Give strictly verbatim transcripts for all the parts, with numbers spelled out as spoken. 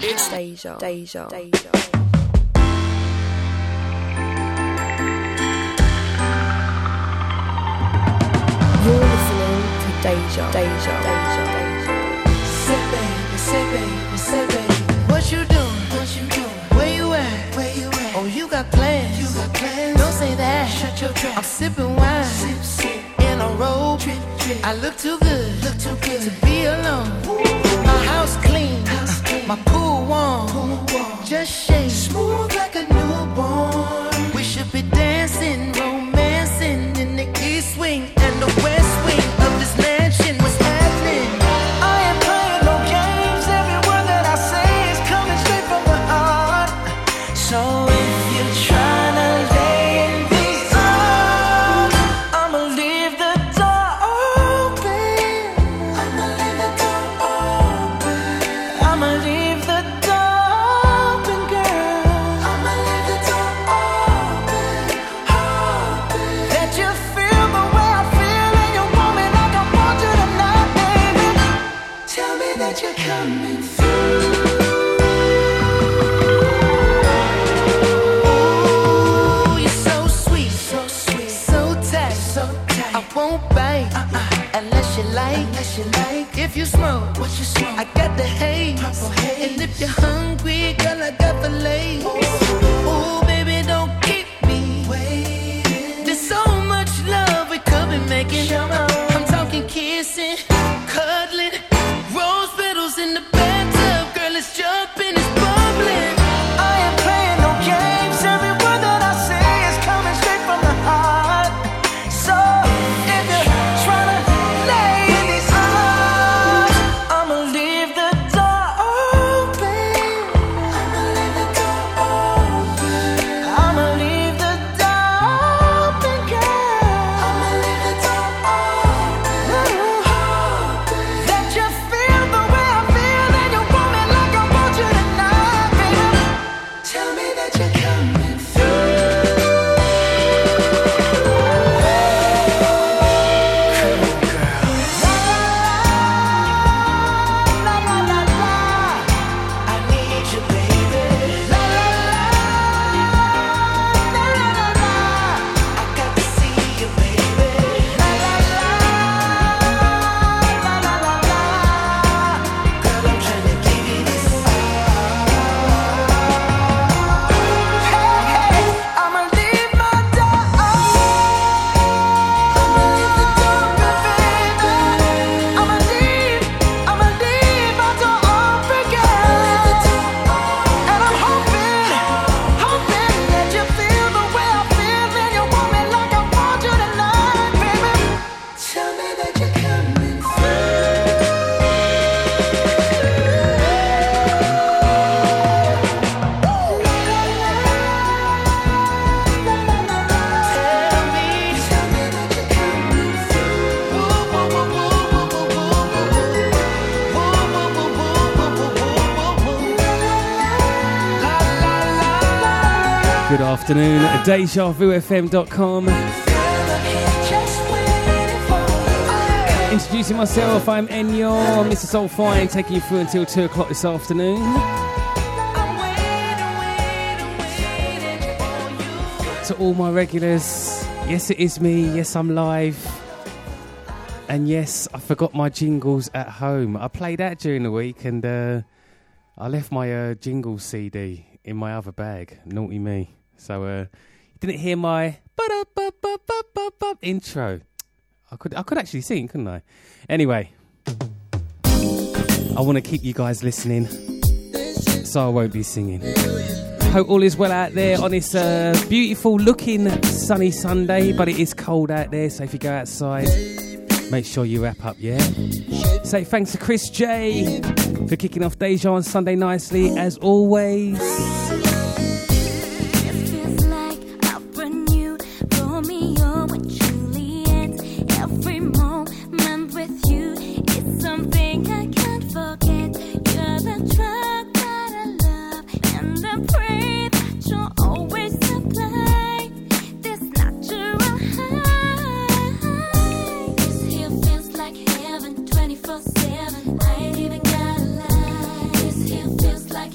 It's Deja. Deja. Deja. You're listening to Deja. Deja. Deja. Deja. Sit, baby. Sit, baby. Sit, baby. What you doing? What you doing? Where you at? Where you at? Oh, you got plans. You got plans. Don't say that. Shut your trap. I'm sipping wine. Sip, sip. In a robe. Trip, trip. I look too good. Look too good. To be alone. Ooh. My house clean. House clean. My pool warm. Pool warm. Just shake. Smooth like a newborn. We should be dancing, romancing in the east wing and the west wing of this mansion. What's happening? So if you're tryna lay these arms, I'ma leave the door open. I'ma leave the door open. I'ma leave the door open, girl. I'ma leave the door open, open. That you feel the way I feel and you want me like I want you tonight, baby. Tell me that you're coming through. Unless you like, if you smoke, what you smoke, I got the haze. Purple haze. And if you're hungry, girl, I got the lace. Ooh, ooh, baby, don't keep me waiting. There's so much love we could be making. Sure. I'm talking kissing, cuddling, rose petals in the bathtub, girl, it's jumping, it's bubbling. I am playing no games. Every word that I say is coming straight from the heart. So if you're trying to. Good afternoon at deja vu f m dot com. Introducing myself, I'm Enyaw, Mister Soul Fine, taking you through until two o'clock this afternoon. To all my regulars, yes, it is me, yes, I'm live. And yes, I forgot my jingles at home. I played that during the week and uh, I left my uh, jingle C D in my other bag. Naughty me. So uh, you didn't hear my intro. I could I could actually sing, couldn't I? Anyway, I want to keep you guys listening, so I won't be singing. Hope all is well out there on this uh, beautiful looking sunny Sunday, but it is cold out there, so if you go outside, make sure you wrap up, yeah? Say thanks to Chris J for kicking off Deja on Sunday nicely, as always. Like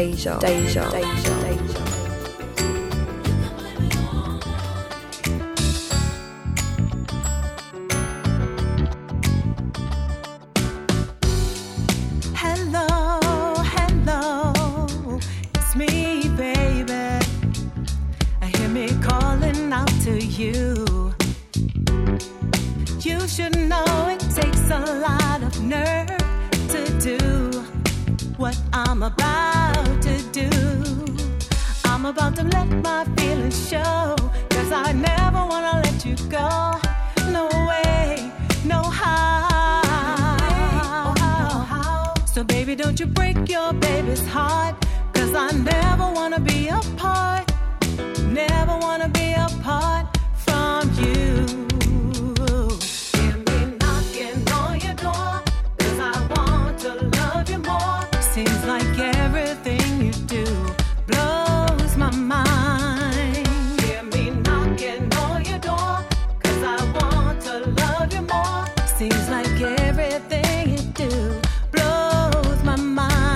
Deja, Deja, Deja. Seems like everything you do blows my mind.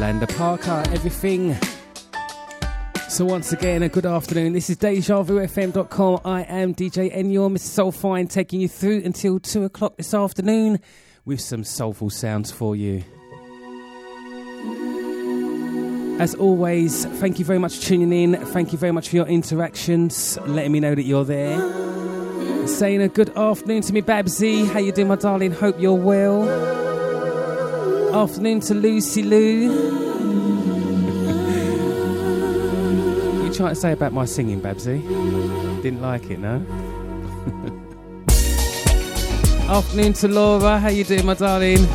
Belinda Parker, everything. So once again, a good afternoon. This is deja vu f m dot com. I am D J Enyaw, Mister Soul Fine, taking you through until two o'clock this afternoon with some soulful sounds for you. As always, thank you very much for tuning in. Thank you very much for your interactions, letting me know that you're there. Saying a good afternoon to me, Babsy. How you doing, my darling? Hope you're well. Afternoon to Lucy Lou. What are you trying to say about my singing, Babsy? Didn't like it, no? Afternoon to Laura. How you doing, my darling?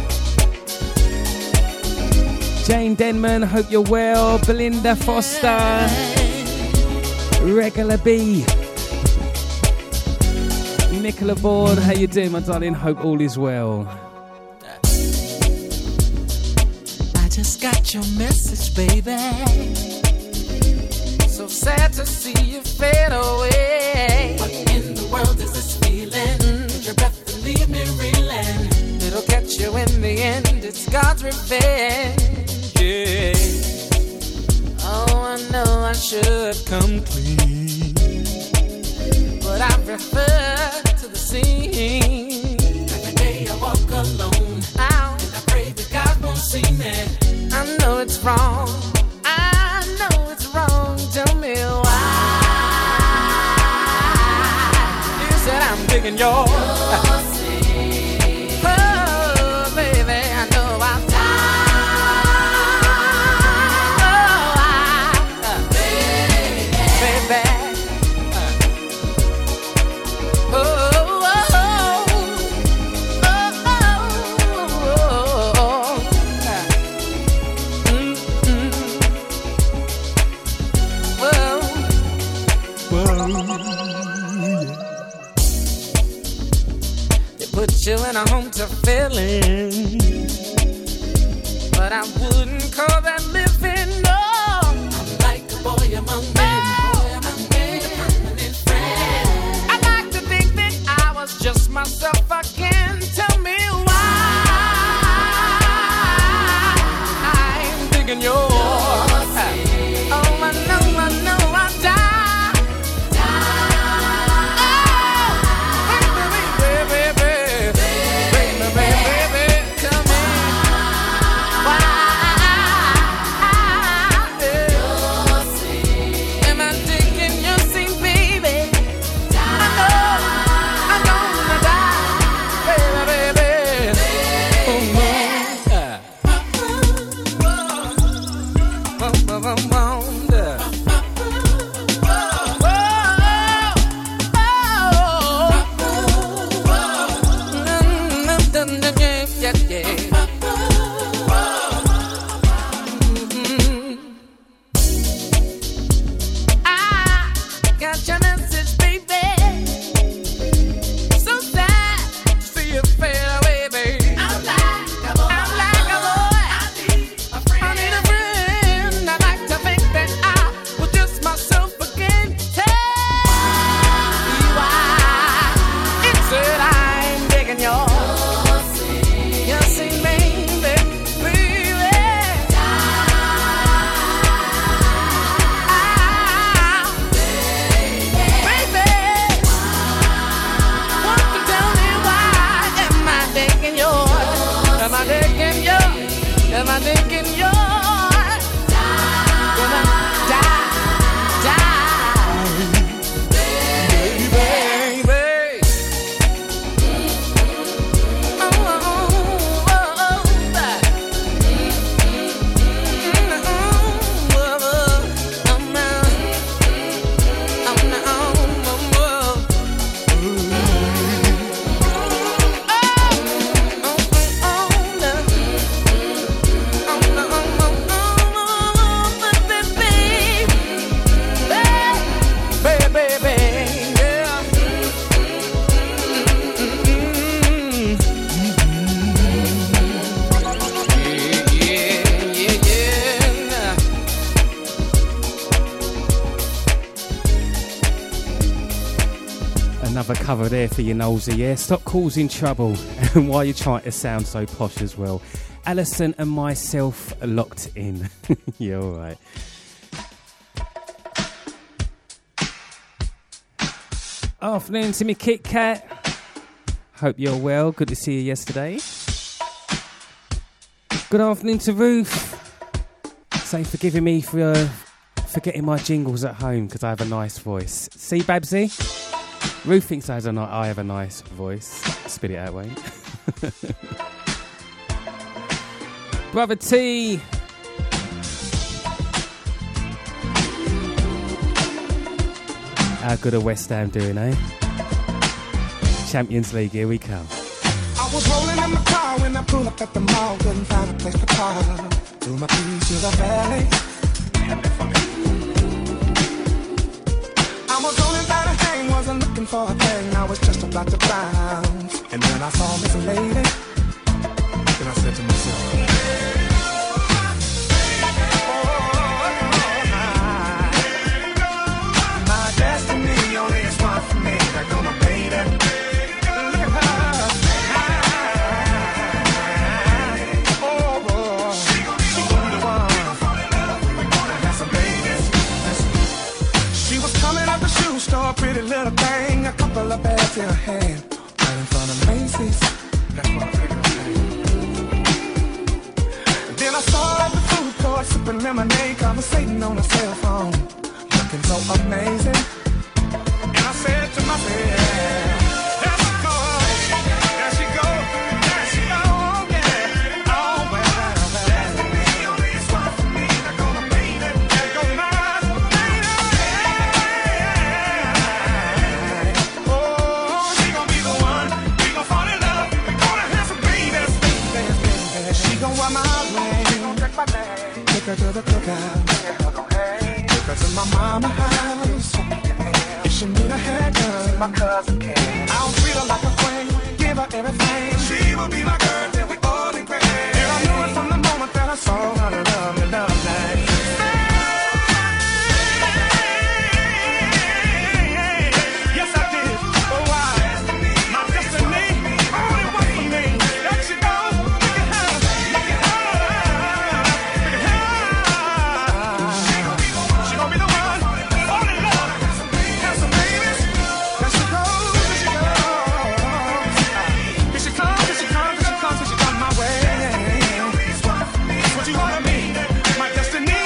Jane Denman, hope you're well. Belinda Foster, Regular B. Nicola Bourne, how you doing, my darling? Hope all is well. I just got your message, baby. So sad to see you fade away. What in the world is this feeling? Mm. Your breath will leave me reeling. It'll catch you in the end. It's God's revenge. Yeah. Oh, I know I should come clean, but I prefer to the scene. Every day I walk alone, Ow. and I pray that God won't see me. I know it's wrong, I know it's wrong, tell me why. You said I'm digging yours, your sin. Oh, baby, I know I'm you in a home to feeling, but I wouldn't call that living, no. I'm like a boy among men, oh, I'm made a permanent friend. I like to think that I was just myself again. Tell me why I'm digging yours. Oh, I know, I know, I die. Cover there for your nosy, yeah? Stop causing trouble. And why you trying to sound so posh as well. Alison and myself locked in. Yeah, all right. Afternoon to me, Kit Kat. Hope you're well. Good to see you yesterday. Good afternoon to Ruth. Say, forgiving me for uh, forgetting my jingles at home because I have a nice voice. See, Babsy? Ruth thinks I have a, ni- I have a nice voice. Spit it out, Wayne. Brother T. How good are West Ham doing, eh? Champions League, here we come. I was rolling in the car when I pulled up at the mall. Couldn't find a place to park. Threw my keys to the valet. I was rolling down a hang, wasn't looking for a thing. I was just about to bounce, and then I saw Miss Lady. Then I said to myself. A bags in her hand, right in front of Macy's. That's what I figured. Then I saw her at the food court, sipping lemonade, conversating on her cell phone, looking so amazing. And I said to myself. Take her to the cookout, take her to my mama's house. If she need a haircut, my cousin can. I'll treat her like a queen, give her everything. She will be my girl till we all be great. And I knew it from the moment that I saw her to love me, love like. Destiny.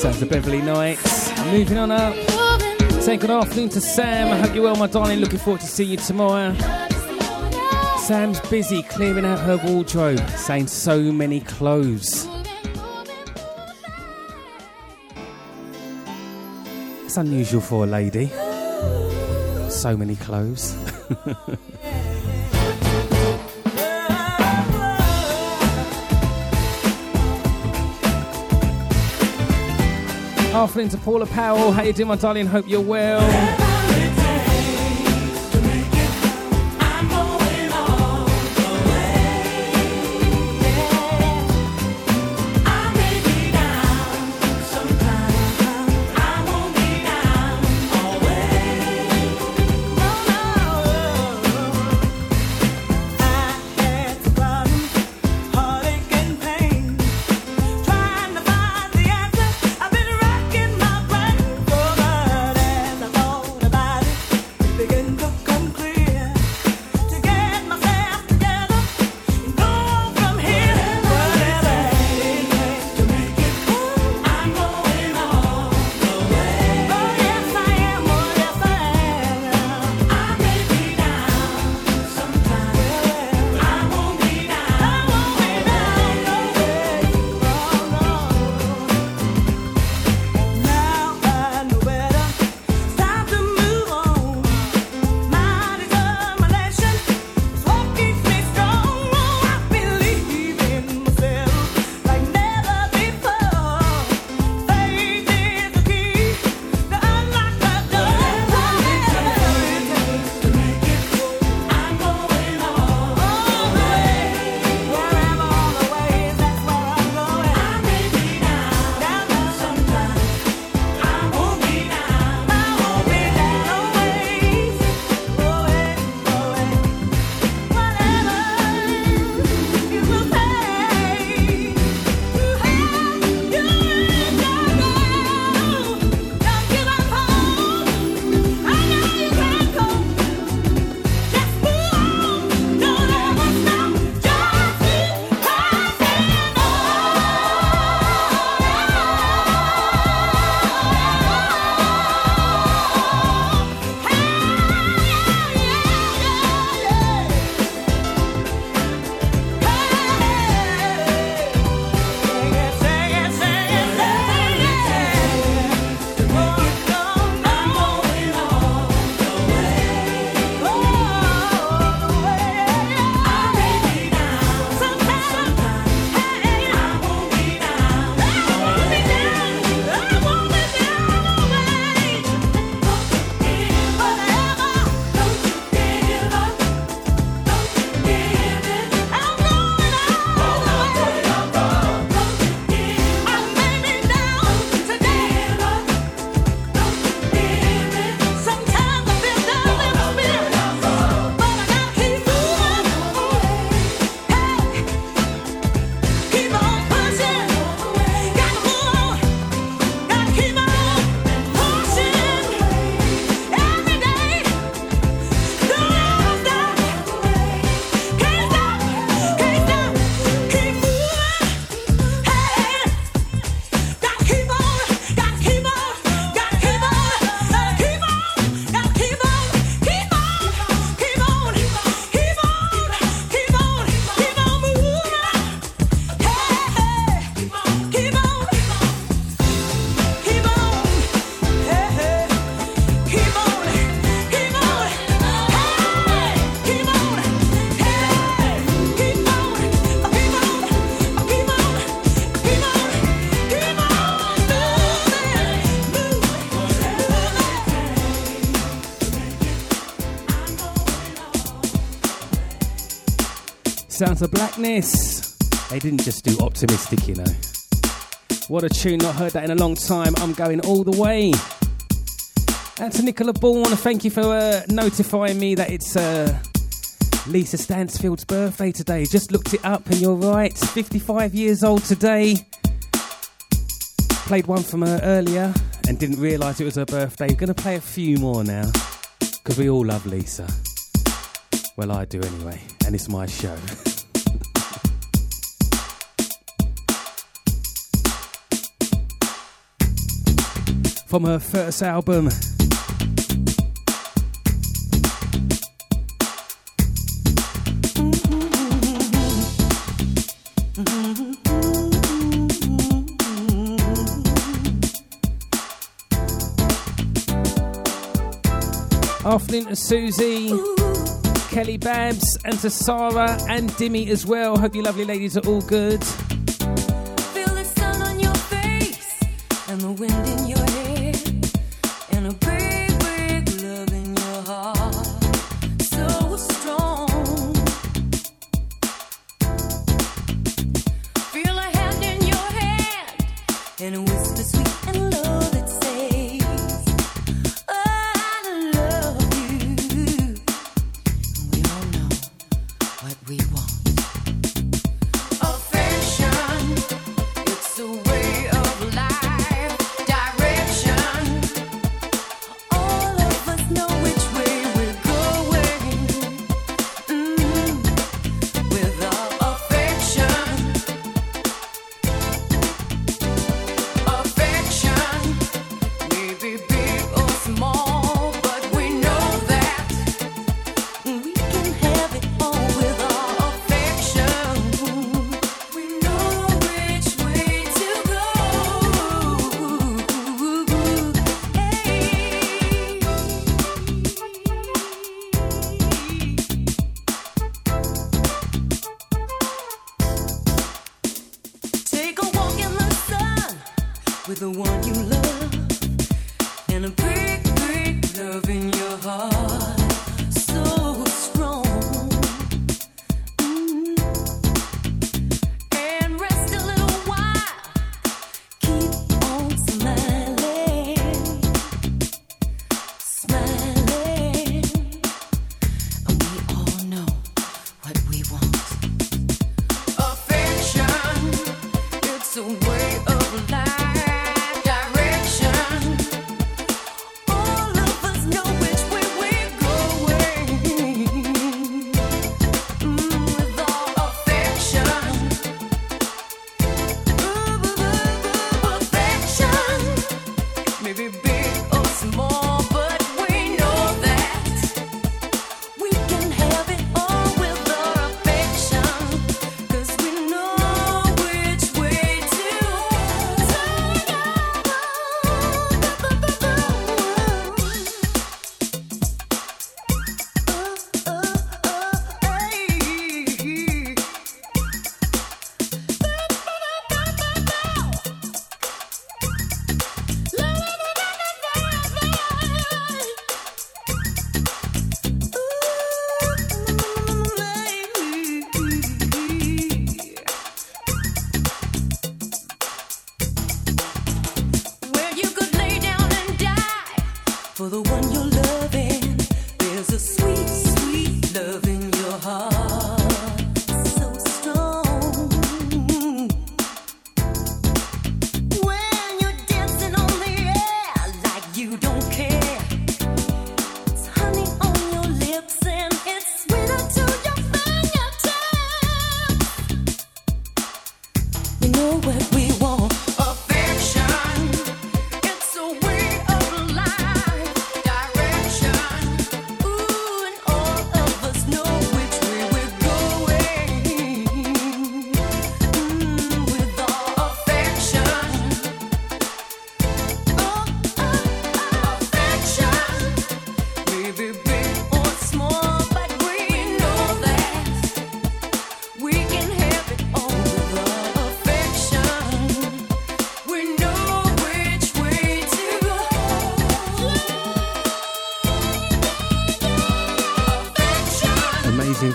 Sounds of Beverly Nights. Moving on up. Say good afternoon to Sam. I hope you're well, my darling. Looking forward to seeing you tomorrow. Sam's busy clearing out her wardrobe, saying so many clothes. It's unusual for a lady. So many clothes. Afternoon to Paula Powell. How you doing, my darling? Hope you're well. Sounds of Blackness. They didn't just do Optimistic, you know. What a tune, not heard that in a long time. I'm going all the way. And to Nicola Bourne, thank you for uh, notifying me that it's uh, Lisa Stansfield's birthday today. Just looked it up and you're right, fifty-five years old today. Played one from her earlier and didn't realise it was her birthday. We're going to play a few more now because we all love Lisa. Well, I do anyway, and it's my show. from her first album. Afternoon to Susie, ooh, Kelly Babs, and to Sarah and Dimmy as well. Hope you lovely ladies are all good. Feel the sun on your face and the wind in your hair and a big, big love in your heart, so strong. Feel a hand in your hand and a whisper sweet and love that says,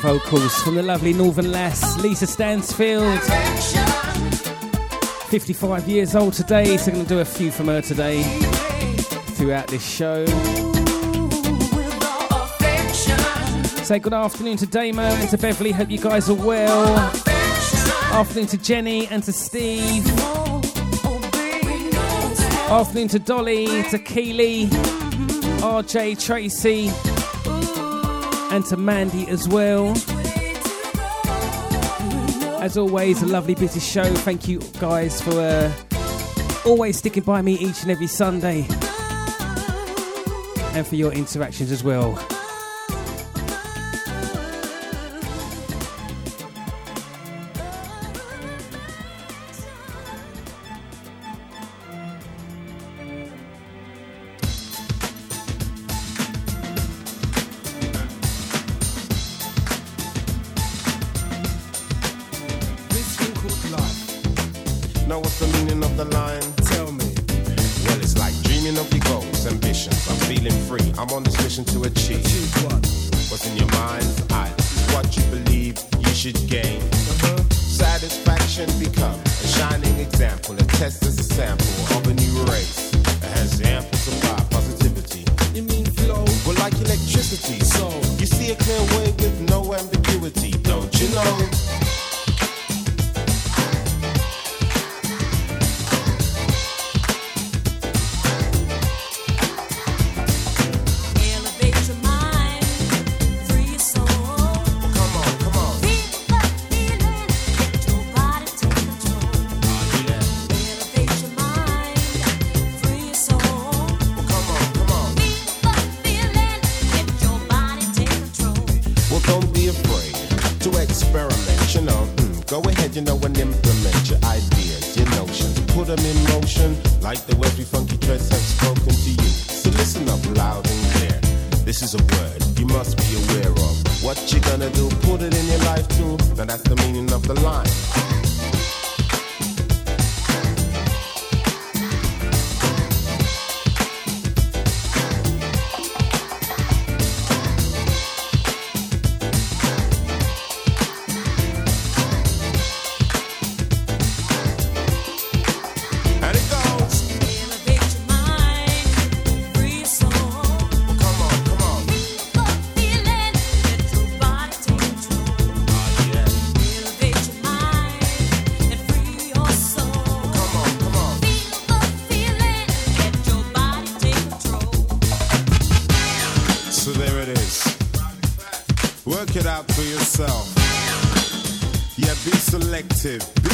vocals from the lovely Northern Lass, Lisa Stansfield. fifty-five years old today, so I'm going to do a few from her today throughout this show. Say good afternoon to Damo and to Beverly, hope you guys are well. Afternoon to Jenny and to Steve. Afternoon to Dolly, to Keely, R J, Tracy, and to Mandy as well. As always, a lovely bit of show. Thank you guys for uh, always sticking by me each and every Sunday, and for your interactions as well.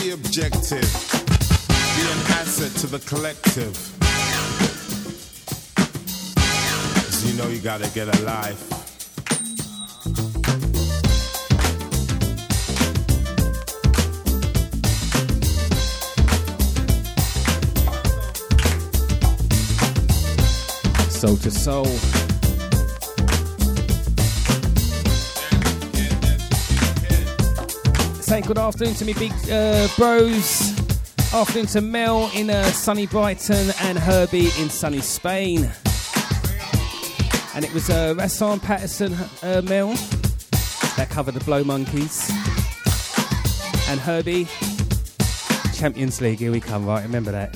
Be objective, be an asset to the collective. So you know you gotta get a life. Soul to soul. Saying good afternoon to me big uh, bros. Afternoon to Mel in uh, sunny Brighton and Herbie in sunny Spain. And it was uh, Rahsaan Patterson, uh, Mel, that covered the Blow Monkeys. And Herbie, Champions League, here we come, right, remember that.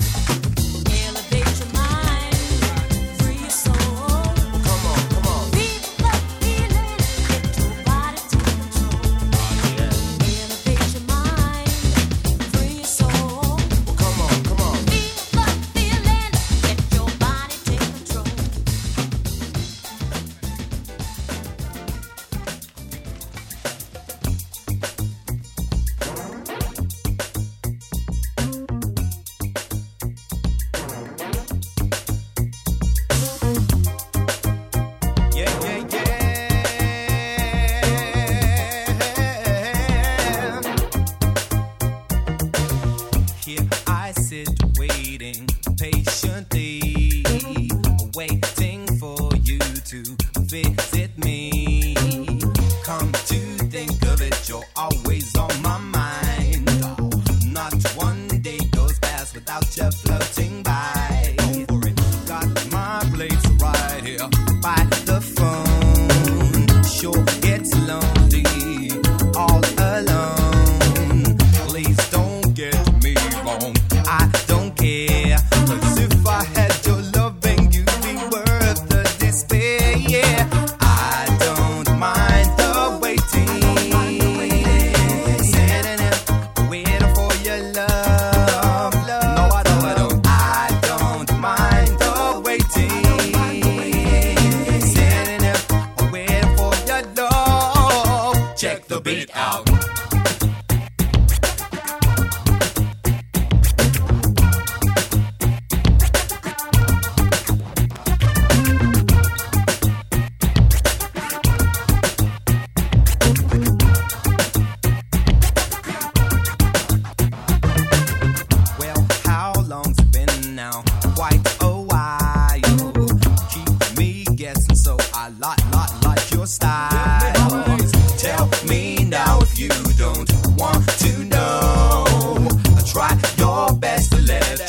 No.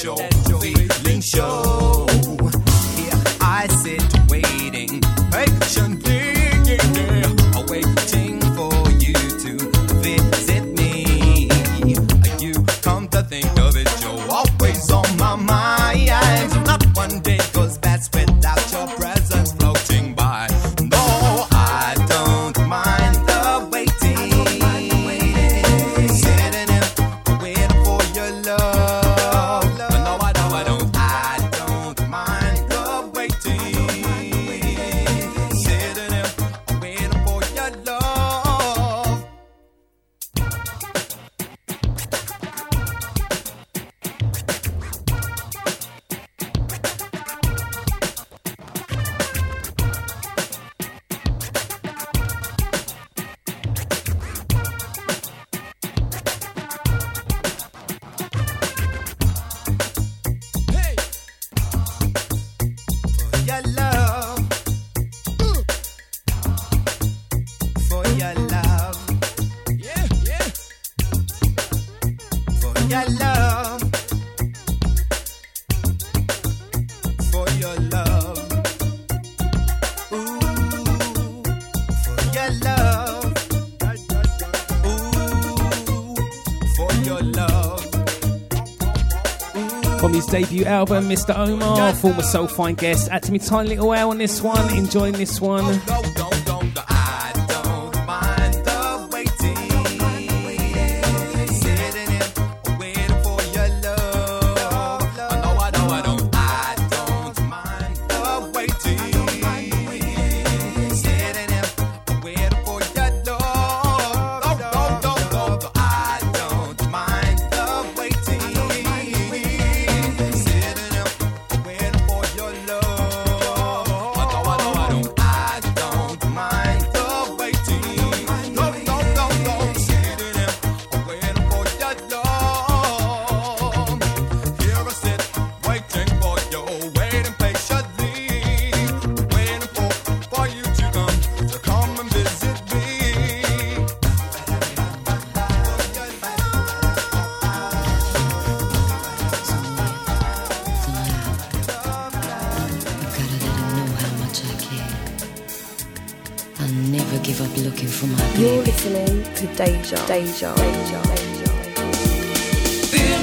your feeling show. Here I sit waiting, patiently, yeah, waiting for you to visit me. You come to think of it, you're always on my mind. Not one day goes past without your presence floating by. Debut album, Mister Omar, former Soul Fine guest. Add to me tiny little L on this one. Enjoying this one. Deja, Deja, Deja. Baby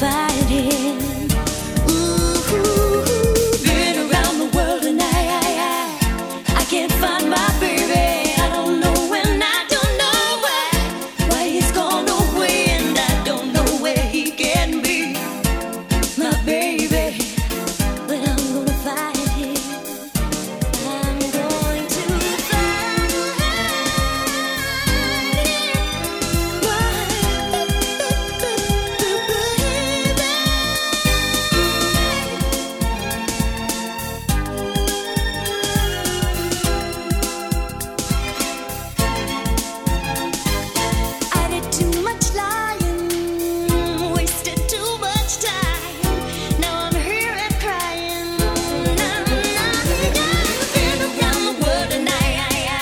fighting. Ooh, been around the world and I, I, I, I can't find my baby. I don't know when, I don't know why, why he's gone away, and I don't know where he can be, my baby. But I'm gonna fight him. I'm going to I did too much lying, wasted too much time. Now I'm here and crying. I'm not done. Been around the world and I, I, I,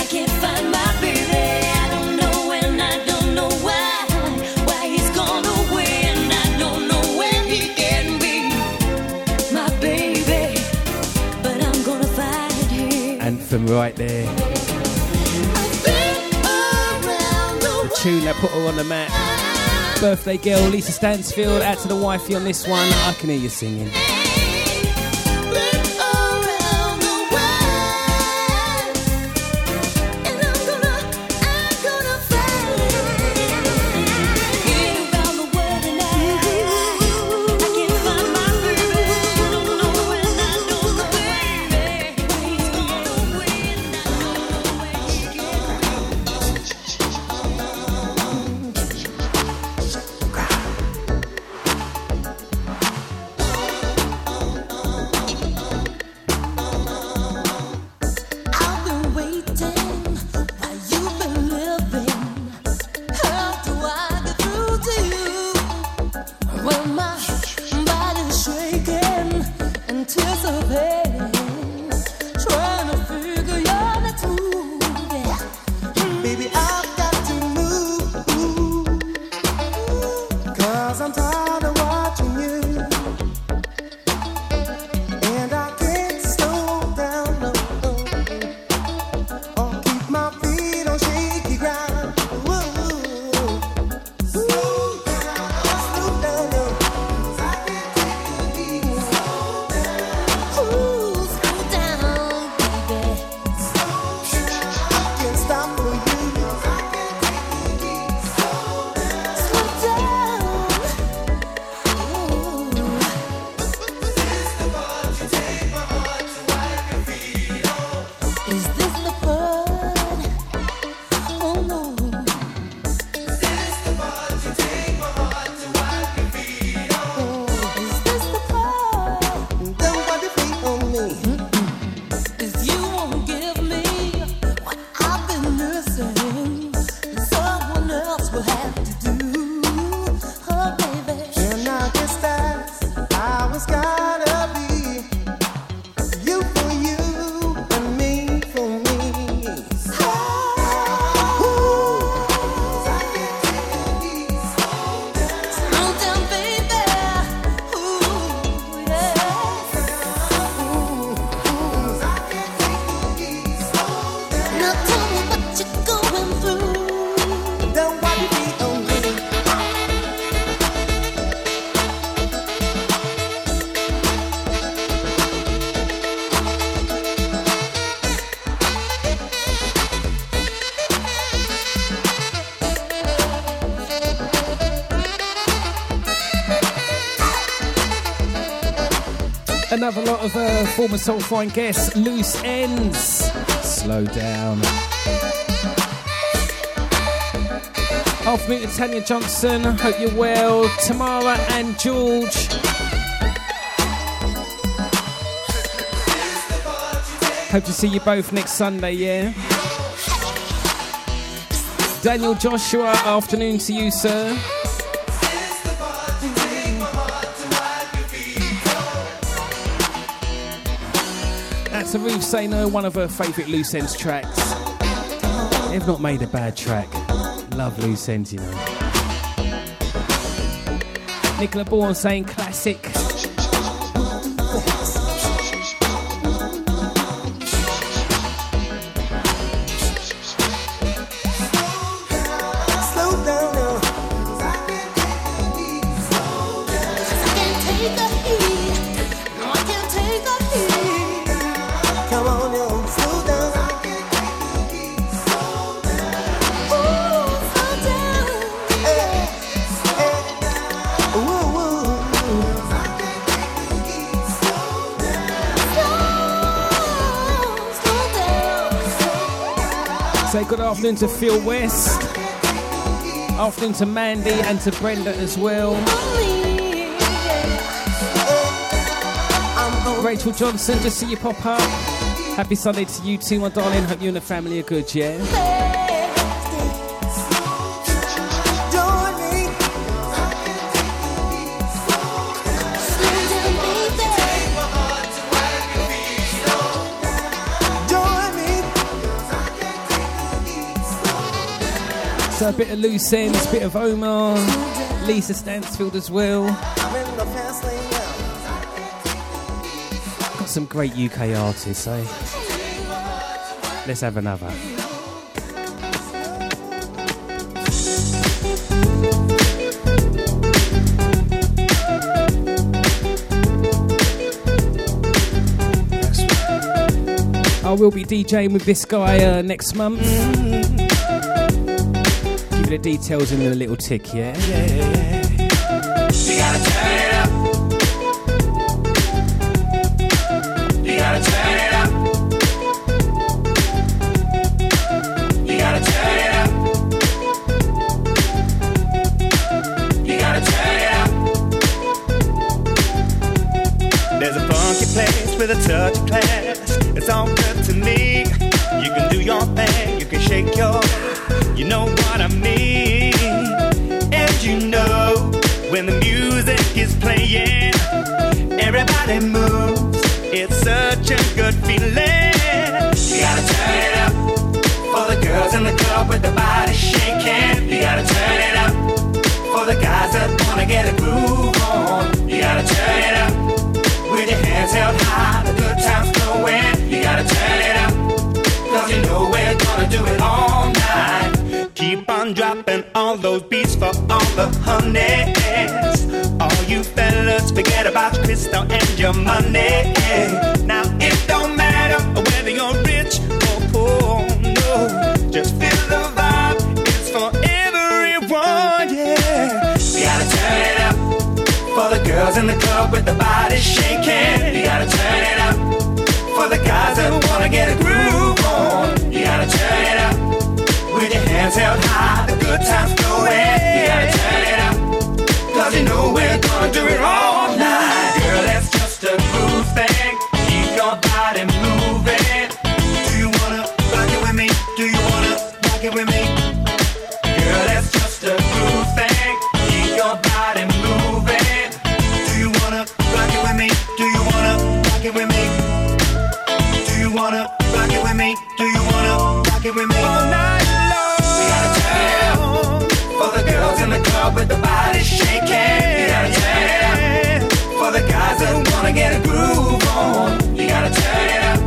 I can't find my baby. I don't know when, I don't know why, why he's gone away, and I don't know when he can be, my baby. But I'm gonna find him. Anthem right there. I've been around the The world. tune that put her on the map. Birthday girl, Lisa Stansfield. Out to the wifey on this one. I can hear you singing. Been around the world. And I'm gonna, I'm gonna fight. Been around the world and I, I, I can't find my baby. I don't know when, I don't know where. He's gone away and I don't know where he can be. I've been waiting, uh, you've been living. How do I get through to you? When my body's shaking and tears are pain, trying to figure you out too. Baby, I've got to move, cause I'm tired of watching you, and I can't slow down, no, no. I'll keep my feet on shaky ground. Whoa. Slow down, slow down, no. I can't take the heat. Slow down. Ooh, slow down, baby. Slow down. I can't stop for you. I can't take the heat. Slow down. Slow down. Ooh. Is this the part? Oh no. Is this the part? Don't worry, wait on me. Cause you won't give me what I've been missing. Someone else will have to do. Oh baby. And I guess that's how it's gotta be. You for you and me for me. Slow down, baby. Ooh, yeah. Now tell me what you're going through. Don't worry, wait on me. Another lot of uh, former Soul Fine guests. Loose Ends. Slow down. Off me to Tanya Johnson. Hope you're well. Tamara and George. Hope to see you both next Sunday, yeah? Daniel Joshua, afternoon to you, sir. That's a Ruth Say No, one of her favourite Loose Ends tracks. They've not made a bad track. Love Loose Ends, you know. Nicola Bourne saying classic. Slow down, no. I can't take the heat. Slow Say good afternoon to Phil West. Afternoon to Mandy and to Brenda as well. Rachel Johnson, just see you pop up. Happy Sunday to you too, my darling. Hope you and the family are good, yeah? So a bit of Loose Ends, a bit of Omar, Lisa Stansfield as well. Got some great U K artists, eh? Let's have another. I will be DJing with this guy uh, next month. Mm-hmm. The details in the little tick, yeah? Yeah, yeah, yeah. You gotta turn it up. You gotta turn it up. You gotta turn it up. You gotta turn it up. There's a funky place with a touch of class. It's all good to me. You can do your thing, you can shake your. You know what I mean. And you know when the music is playing, everybody moves. It's such a good feeling. You gotta turn it up for the girls in the club with the body shaking. You gotta turn it up for the guys that wanna get a groove on. You gotta turn it up with your hands held high, the good times flowing. You gotta turn it up, 'cause you know we're gonna do it all night. Keep on dropping all those beats for all the honeys. All you fellas, forget about your crystal and your money. Now it don't matter whether you're rich or poor, no. Just feel the vibe, it's for everyone, yeah. You gotta turn it up for the girls in the club with the bodies shaking. You gotta turn it up for the guys that wanna get a groove on. You gotta turn it up with your hands held high, the good times going. You gotta turn it up, 'cause you know we're gonna do it all night. Girl, that's just a cool thing. Keep your body moving. Do you wanna rock it with me? Do you wanna rock it with me? Girl, that's just a cool thing. Keep your body moving. Do you wanna rock it with me? Do you wanna rock it with me? Do you wanna rock it with me? Do you wanna rock it with me? All night. With the body shaking, you gotta turn it up for the guys that wanna get a groove on. You gotta turn it up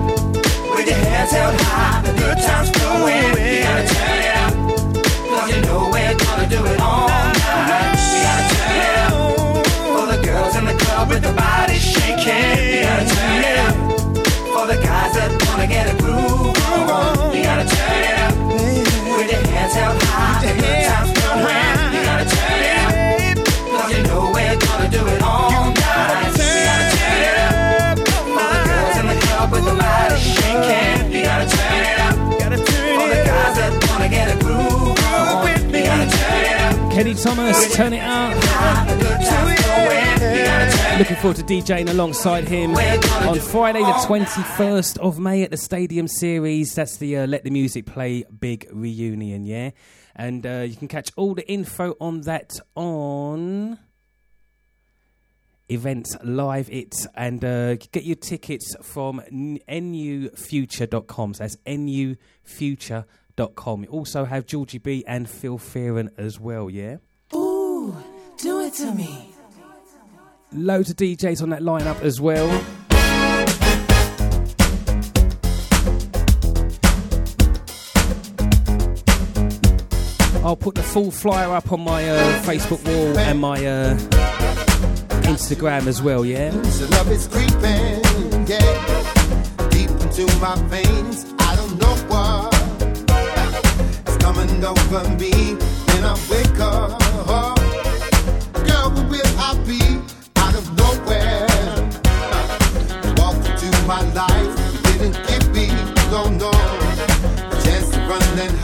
with your hands held high, the good times flowing. You gotta turn it up, 'cause you know we're gonna do it all night. You gotta turn it up for the girls in the club with the body shaking. You gotta turn it up for the guys that wanna get a groove on. You gotta turn it up with your hands held high, the good times flowing. You gotta turn it up, 'cause you know we're gonna do it all night. You gotta turn it up for the girls in the club with the body shaking. You gotta turn it up for the guys that wanna get a groove on. You gotta turn it up. Kenny Thomas, turn it up. Looking forward to DJing alongside him on Friday the twenty-first of May at the Stadium Series. That's the uh, Let the Music Play big reunion, yeah? And uh, you can catch all the info on that on Events Live It. And uh, get your tickets from n u future dot com. So that's n u future dot com. You also have Georgie B and Phil Fearon as well, yeah? Ooh, do it to me. Loads of D Js on that lineup as well. I'll put the full flyer up on my uh, Facebook wall and my uh, Instagram as well, yeah? So love is creeping, yeah. Deep into my veins, I don't know what. It's coming over me when I wake up. Girl, where will I be? Out of nowhere. You walked into my life, you didn't give me, no, no. Just run and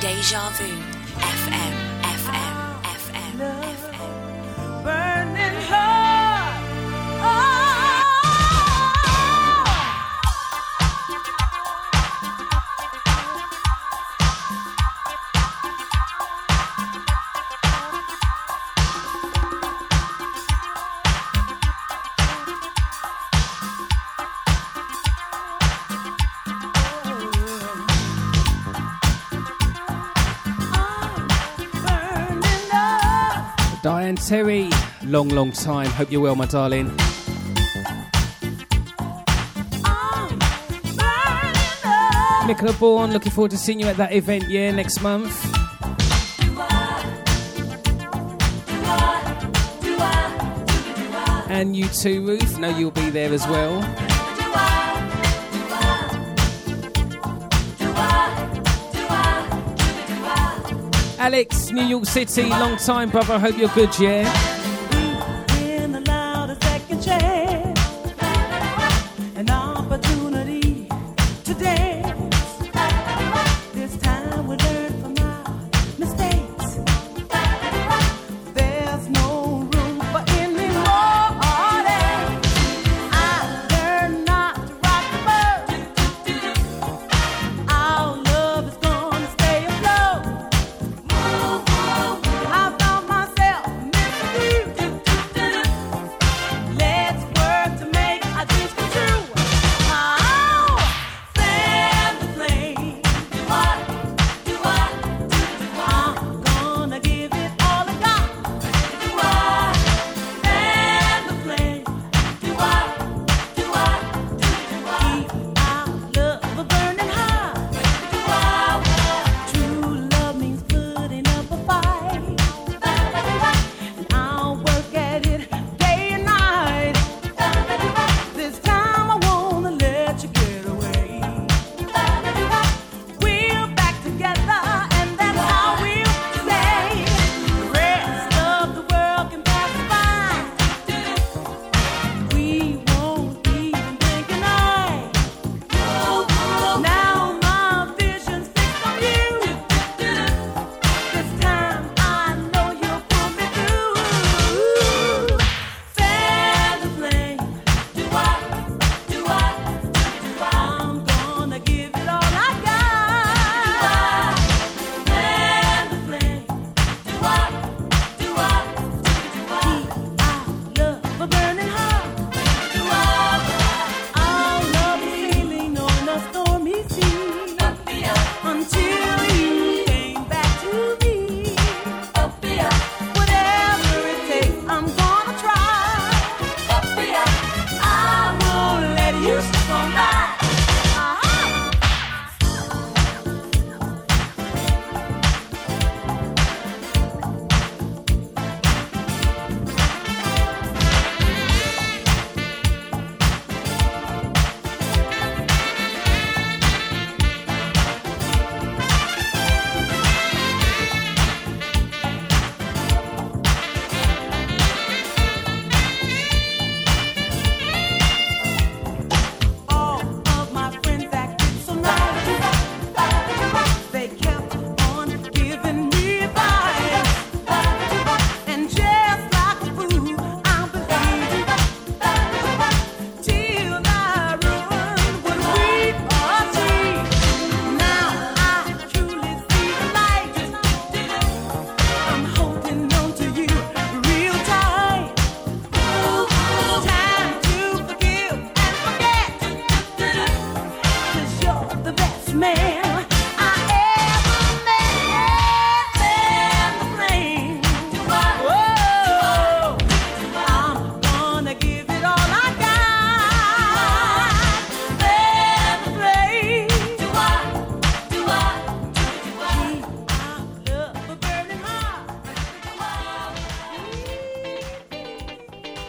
Deja Vu F M, F M, F M, F M. Burning heart. Diane Terry, long, long time. Hope you're well, my darling. Nicola Bourne, looking forward to seeing you at that event, yeah, next month. And you too, Ruth. Know you'll be there as well. Alex, New York City, long time, brother. I hope you're good, yeah? In the loudest second chance, an opportunity to dance. This time we learn from our mistakes. There's no room for any more. I learned not to rock the boat. Our love is gonna stay afloat. I found myself missing you.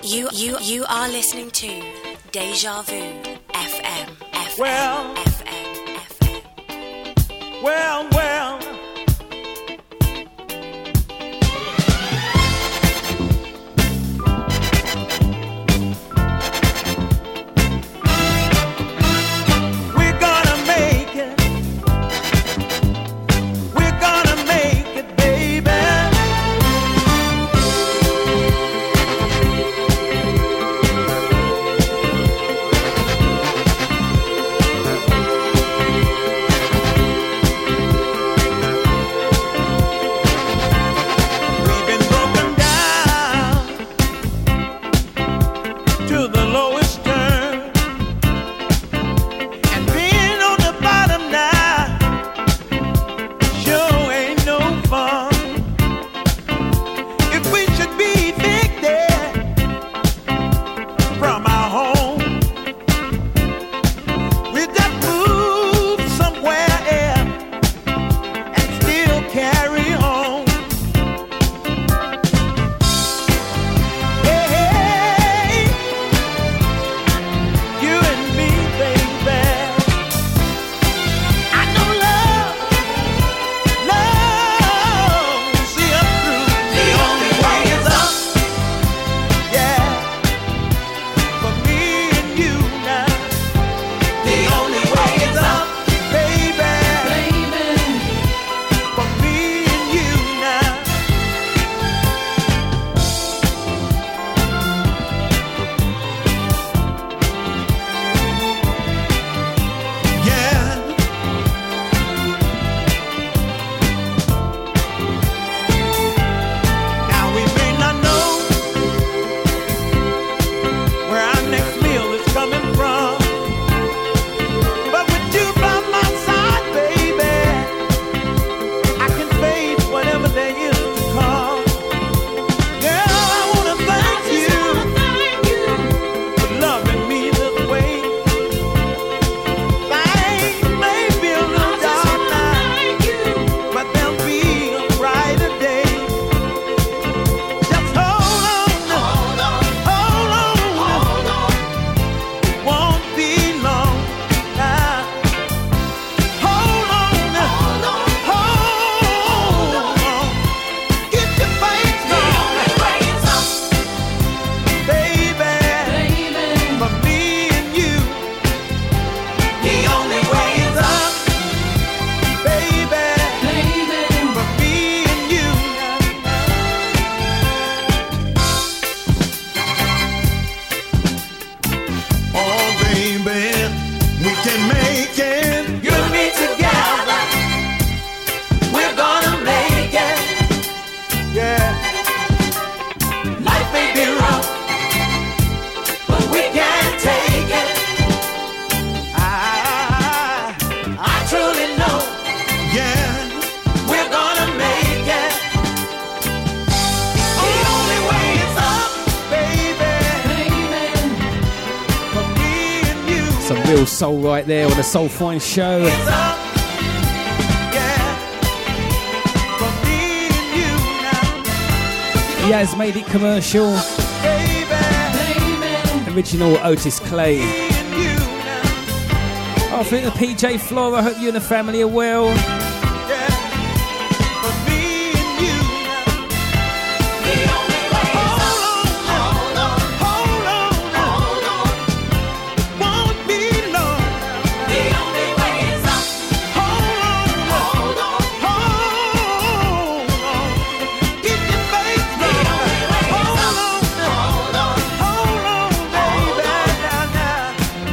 You you you are listening to Deja Vu F M. F M, well, F M, F M. Well, well. Soul right there on the Soul Fine show. It's up, yeah, for me and you now. He has made it commercial. Baby, baby. Original Otis Clay. Oh, for the P J Flora, I hope you and the family are well. Yeah, for me and you now. The only way is up. Hold on, hold on, hold on, hold on.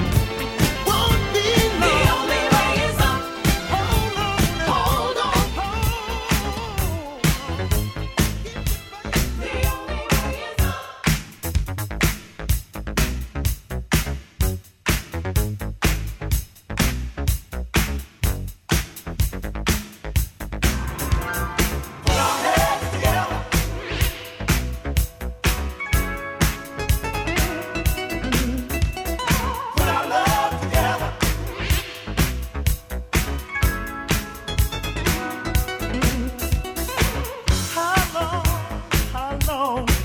Won't be.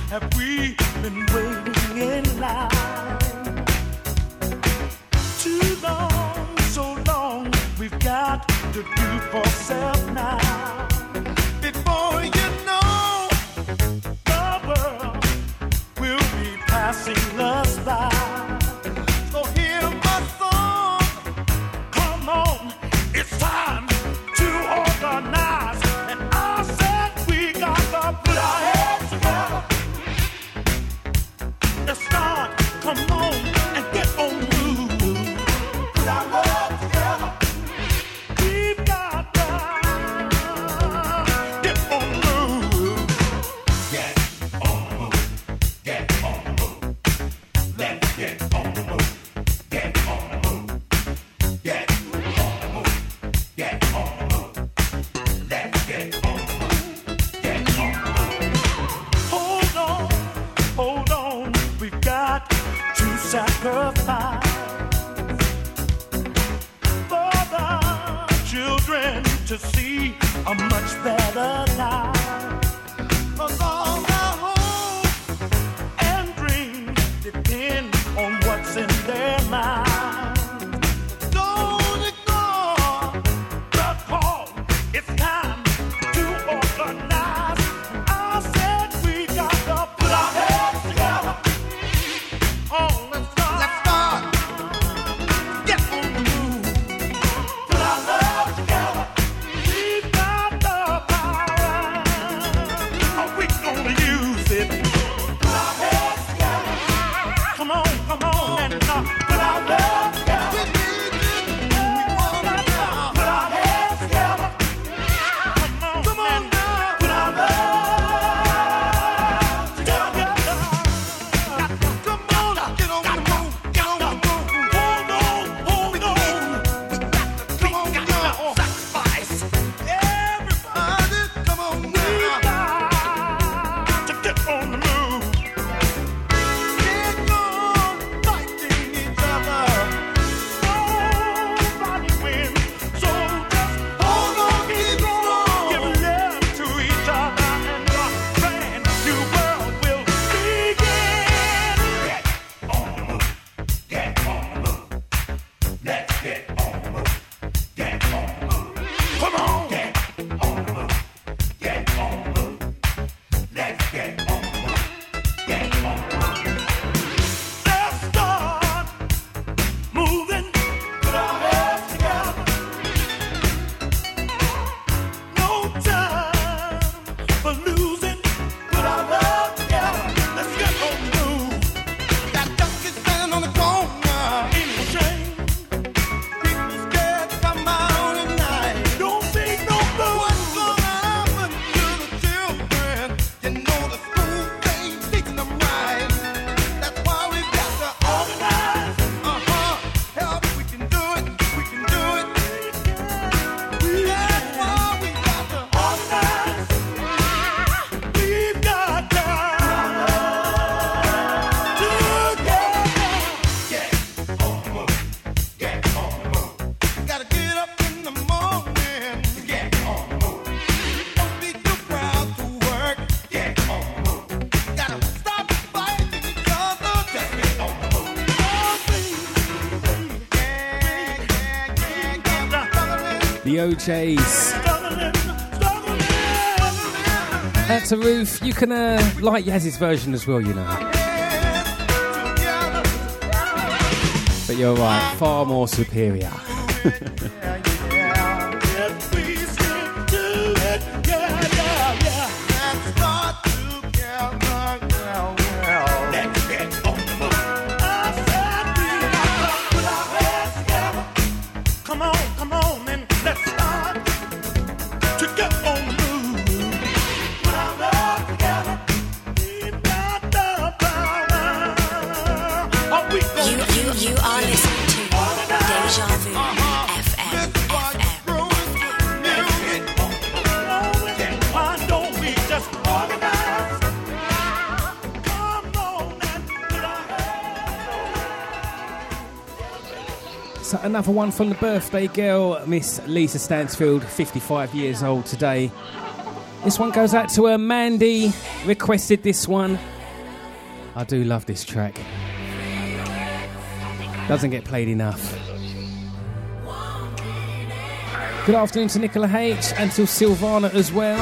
Have we been waiting O J's. That's a roof. You can uh, like Yaz's version as well, you know. But you're right, far more superior. Another one from the birthday girl, Miss Lisa Stansfield, fifty-five years old today. This one goes out to her. Mandy requested this one. I do love this track. Doesn't get played enough. Good afternoon to Nicola H and to Silvana as well.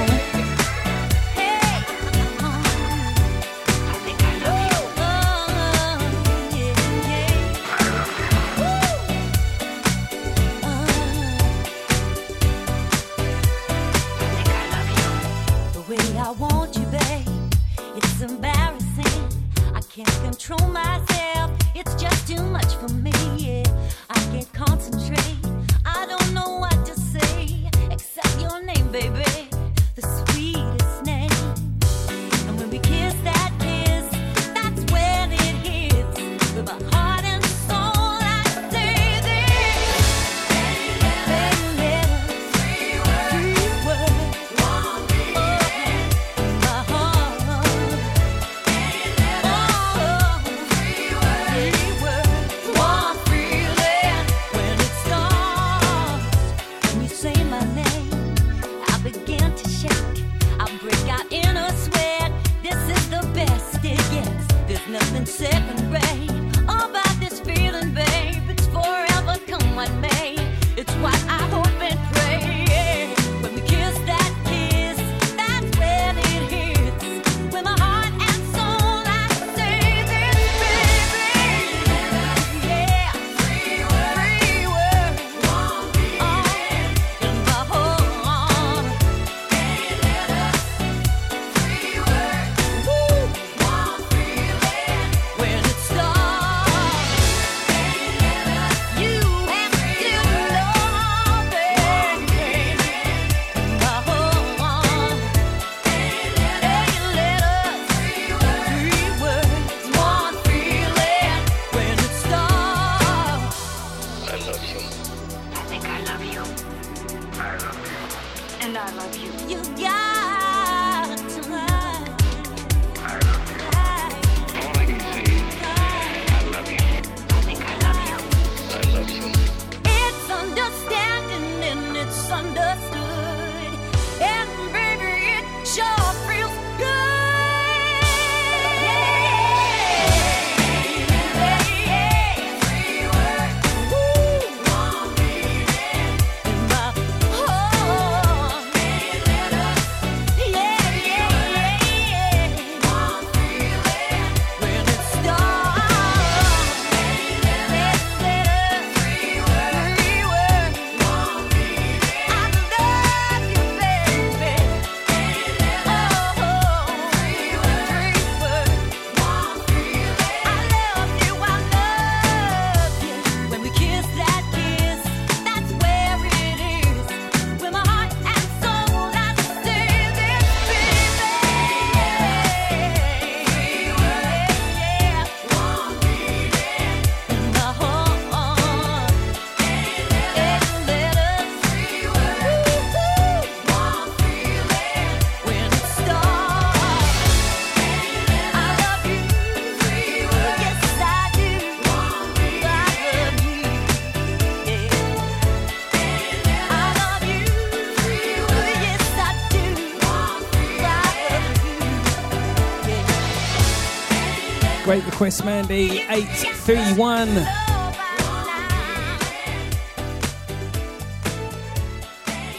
Great request, Mandy. eight three one.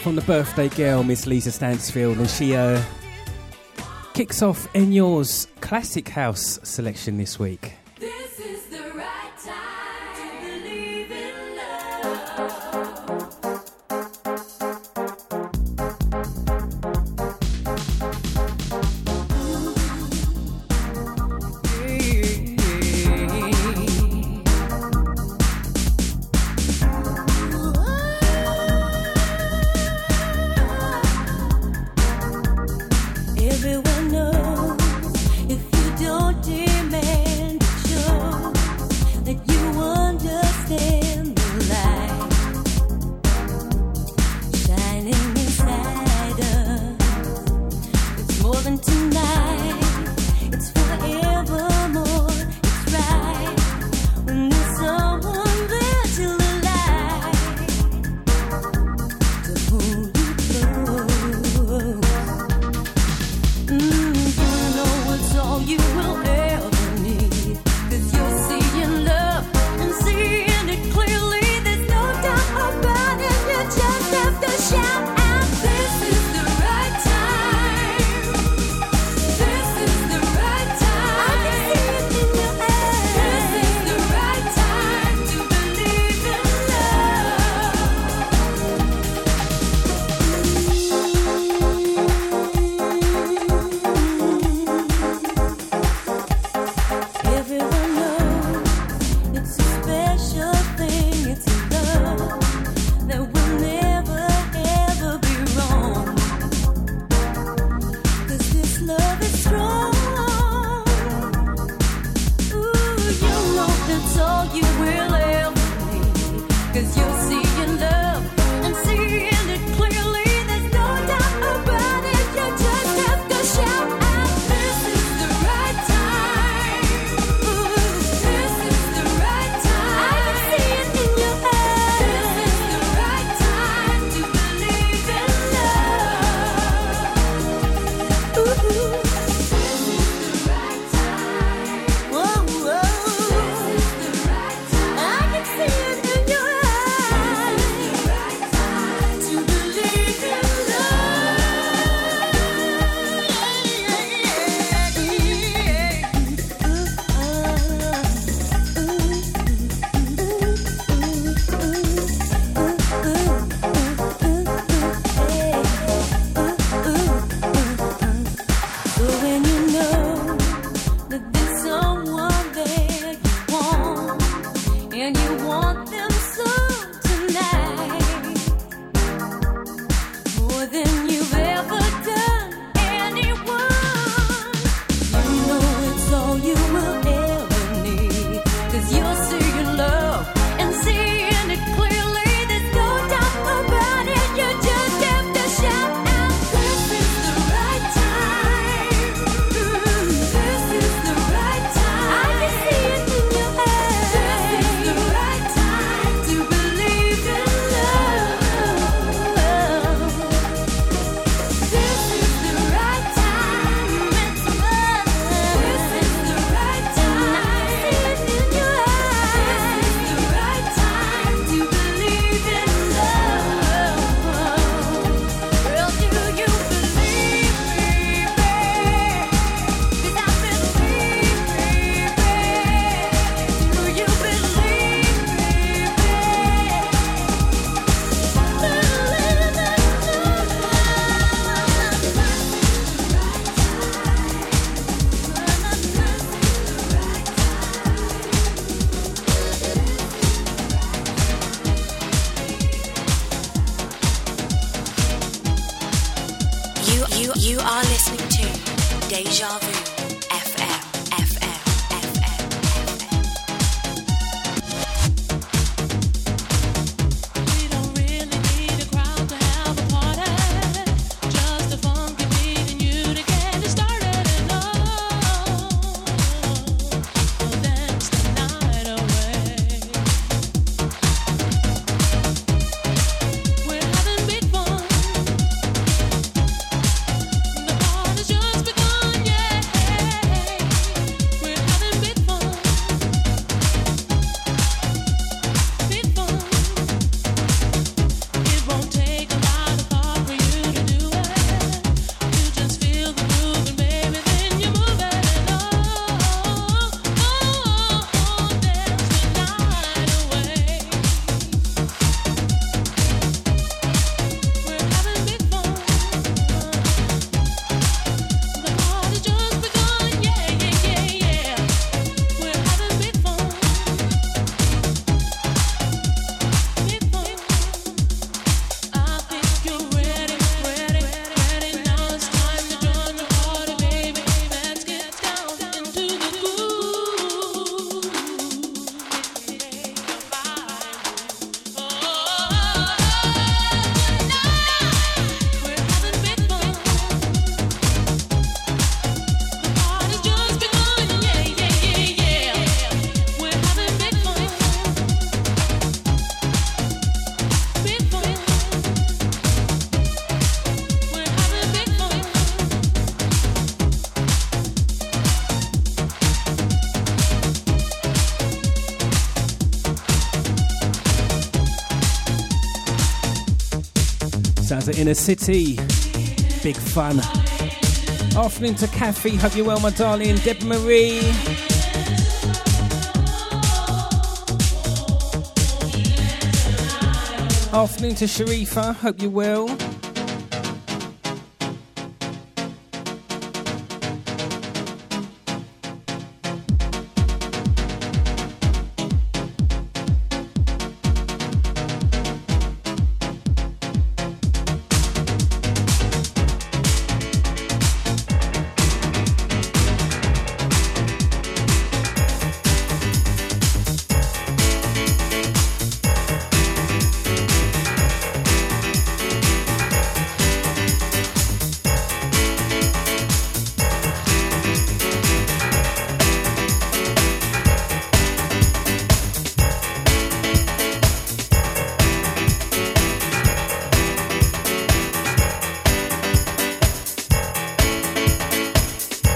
From the birthday girl, Miss Lisa Stansfield, and she uh, kicks off Enyaw's classic house selection this week. Just after Inner City, big fun. Afternoon to Kathy, hope you well, my darling. Deb Marie, afternoon to Sharifa, hope you well.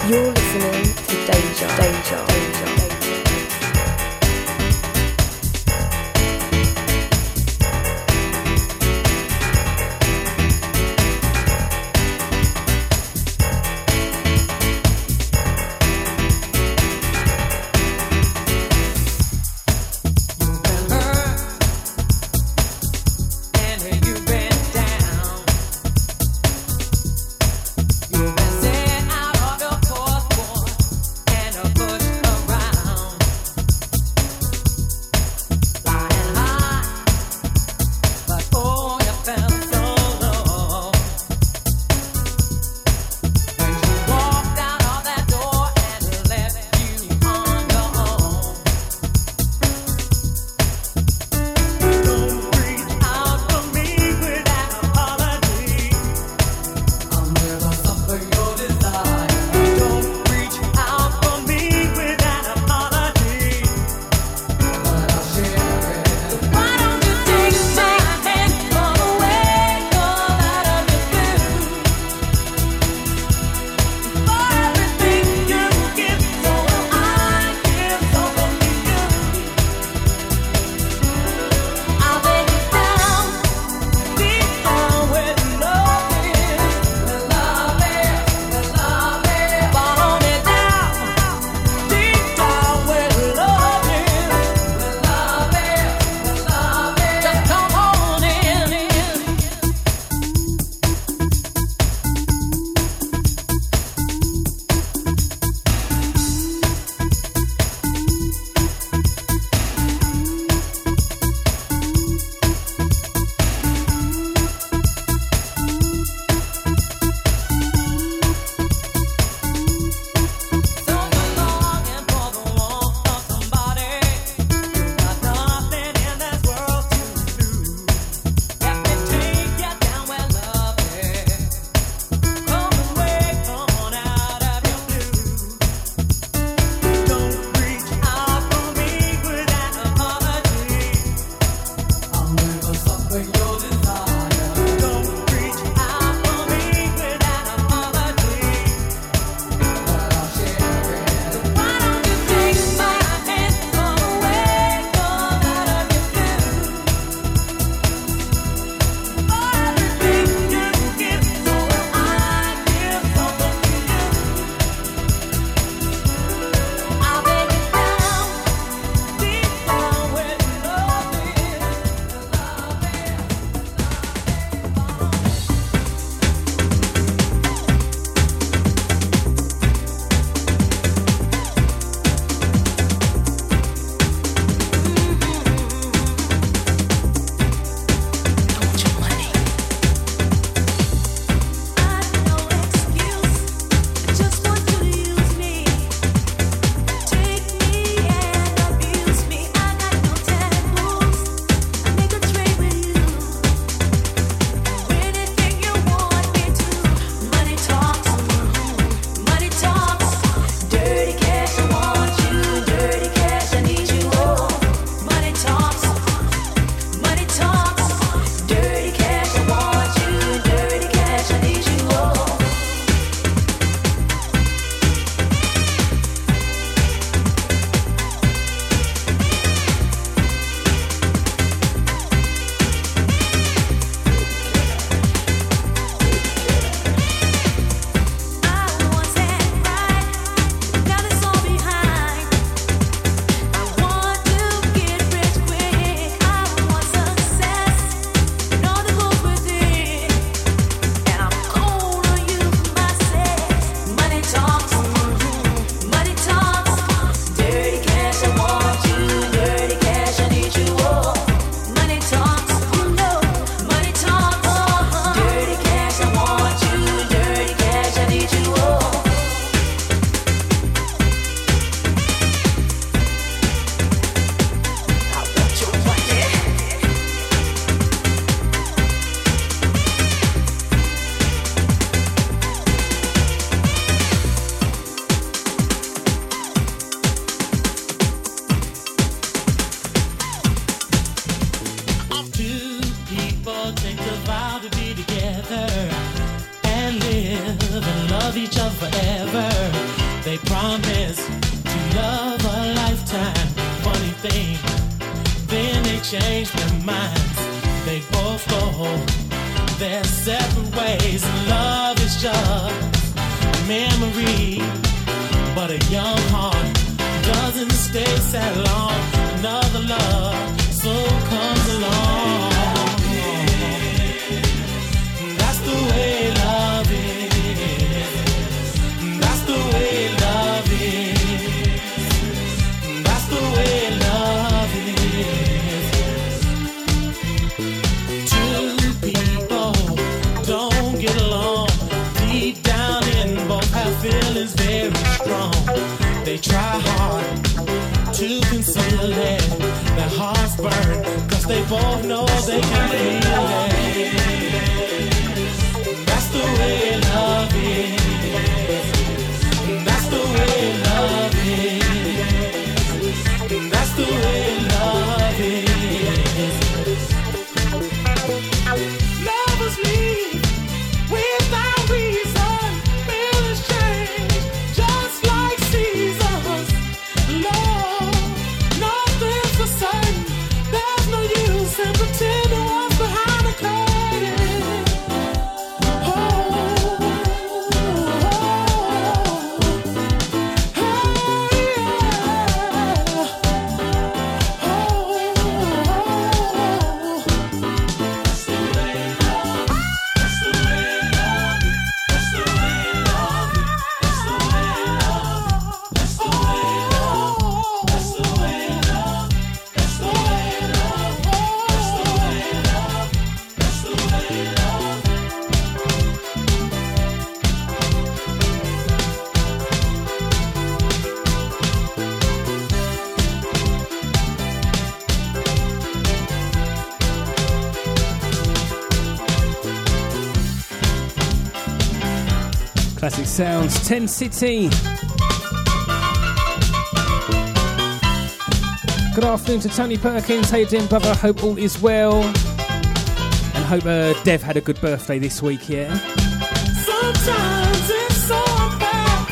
You're listening to Deja, Deja, Deja. And live and love each other forever. change their minds. They both go home their separate ways. Love is just memory, but a young heart doesn't stay sad long. Another love so comes along. That's the way love is. That's the way love is. That's the way love is. Two people don't get along. Deep down in both have feelings very strong. They try hard to conceal it. Their hearts burn, cause they both know they can feel it. That's the way love is. That's the way love is. That's the way love is. Lovers leave without reason. Feelings change just like seasons. Love. Classic Sounds, Ten City. Good afternoon to Tony Perkins. How you doing, brother? Hope all is well. And hope uh, Dev had a good birthday this week, yeah? Sometimes it's so bad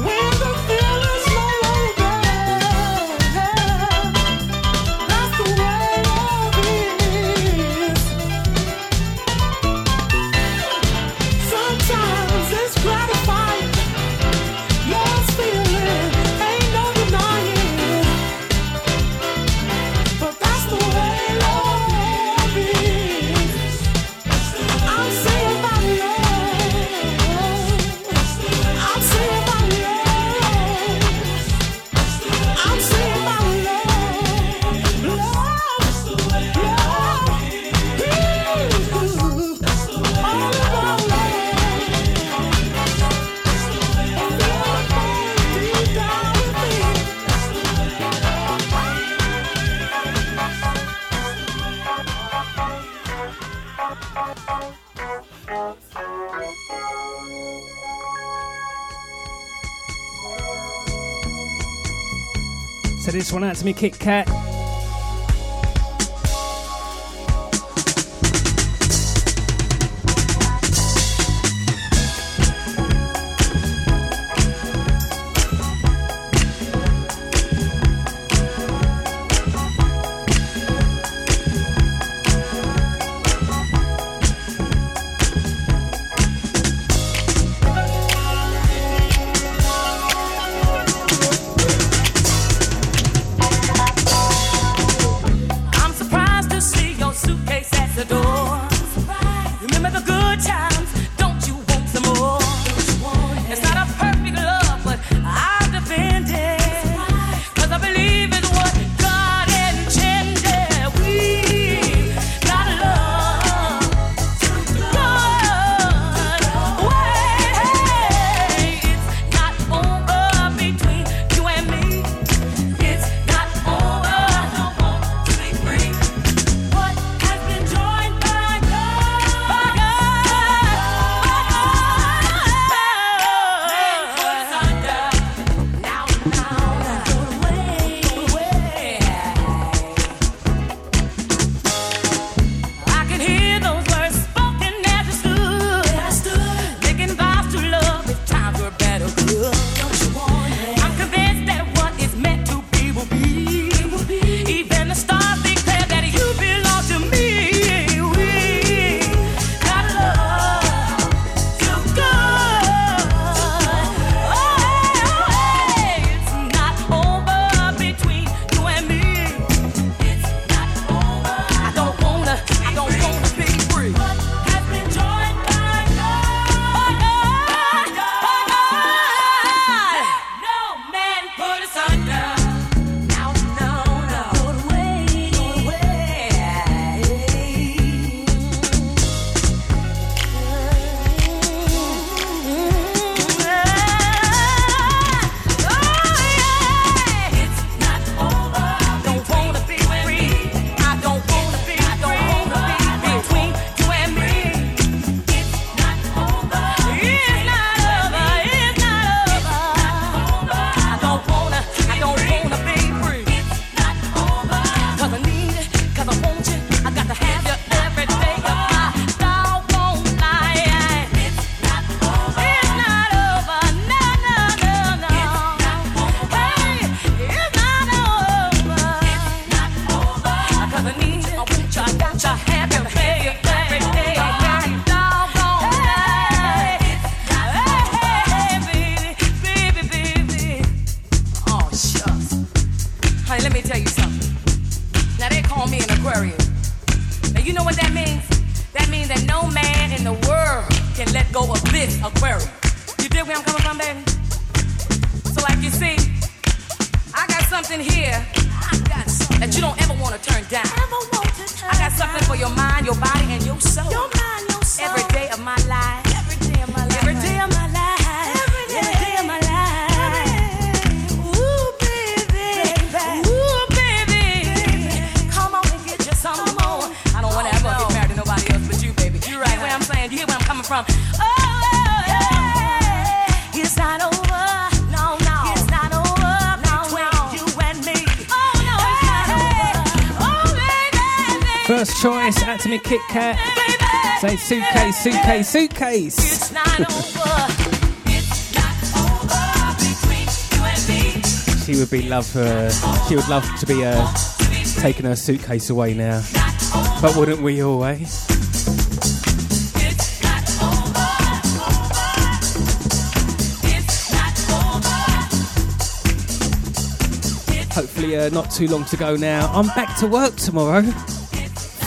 when the feeling's no longer. That's the way love is. Sometimes gratifying, love's feeling, ain't no denying. But that's the way love is. I'm saying about love. I'm saying about love. I'm saying about love. Love, love, that's the way all about love. Send this one out to me, Kit Kat. get where I'm coming from, baby? So like you see, I got something here that you don't ever want to turn down. I got something for your mind, your body, and your soul. Every day of my life. Every day of my life. Every day of my life. Every day of my life. Ooh, baby. Ooh, baby. Come on and get you some more. I don't want to ever get married to nobody else but you, baby. You right where I'm saying. You hear where I'm coming from. First choice, Atomy Kit Kat. Say suitcase, suitcase, suitcase. It's not over. It's not over between you and me. She would be love. Uh, she would love to be uh, taking her suitcase away now. But wouldn't we all, eh? Hopefully, uh, not too long to go now. I'm back to work tomorrow.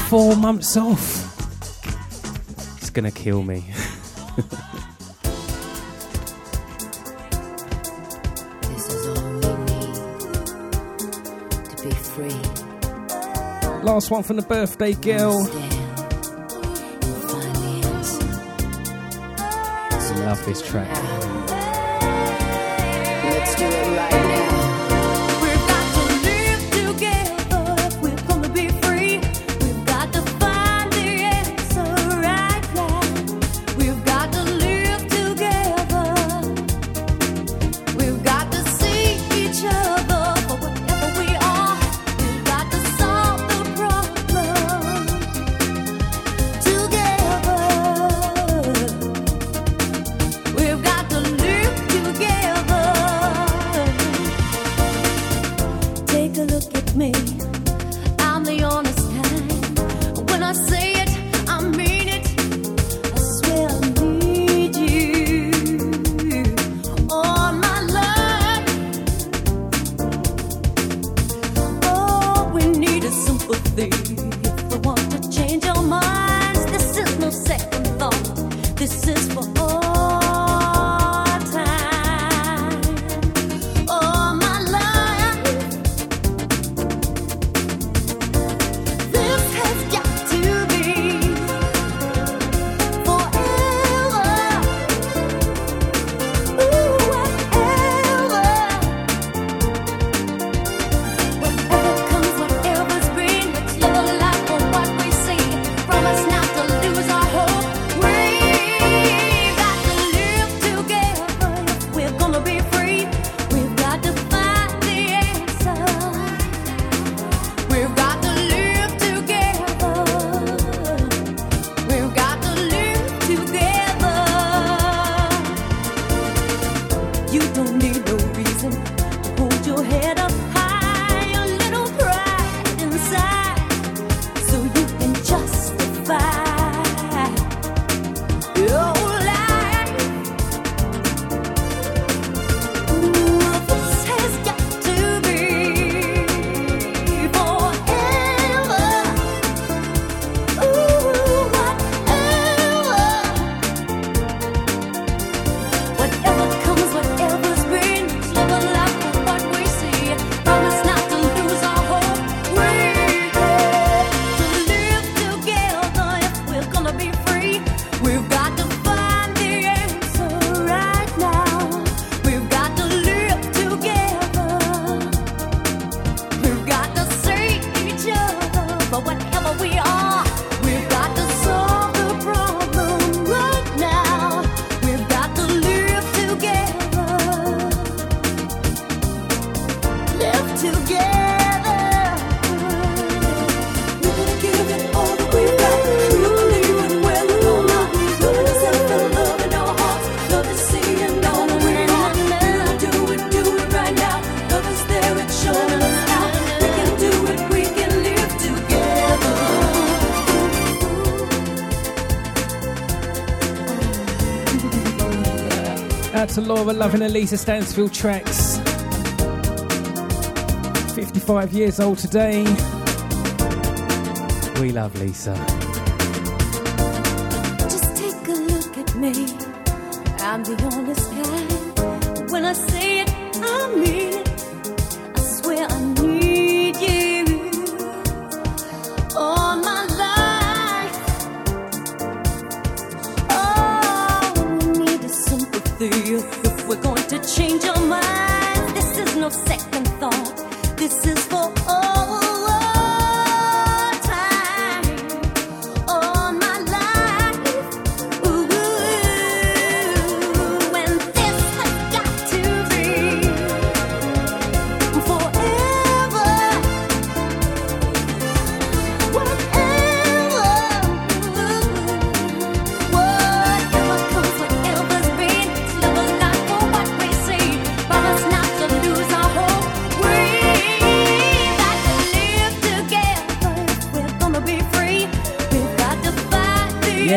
Four months off. It's gonna kill me. This is all we need to be free. Last one from the birthday girl. I love this track. Let's do it right now. Laura loving the Lisa Stansfield tracks. fifty-five years old today. We love Lisa. Just take a look at me. I'm the honest kind. When I say it, I mean it. I swear I need you all my life. Oh, we need a sympathy if we're going to change our minds. This is no second thought. This is for all.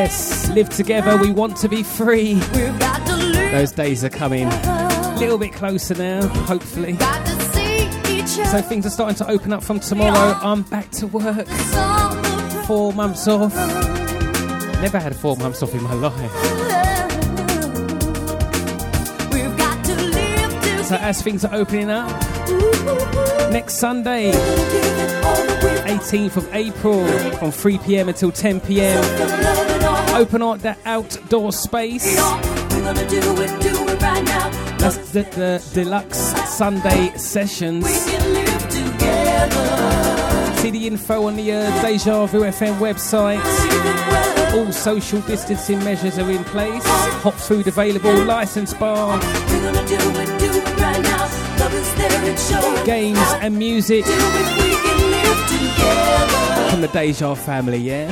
Yes, live together, we want to be free. Those days are coming a little bit closer now, hopefully. So things are starting to open up from tomorrow. I'm back to work. Four months off. Never had four months off in my life. So as things are opening up, next Sunday, eighteenth of April, from three p.m. until ten p.m. Open up that outdoor space. That's the, the deluxe Sunday sessions. See the info on the uh, Deja Vu F M website. All social distancing measures are in place. Hot food available, licensed bar. Games and music from the Deja family, yeah?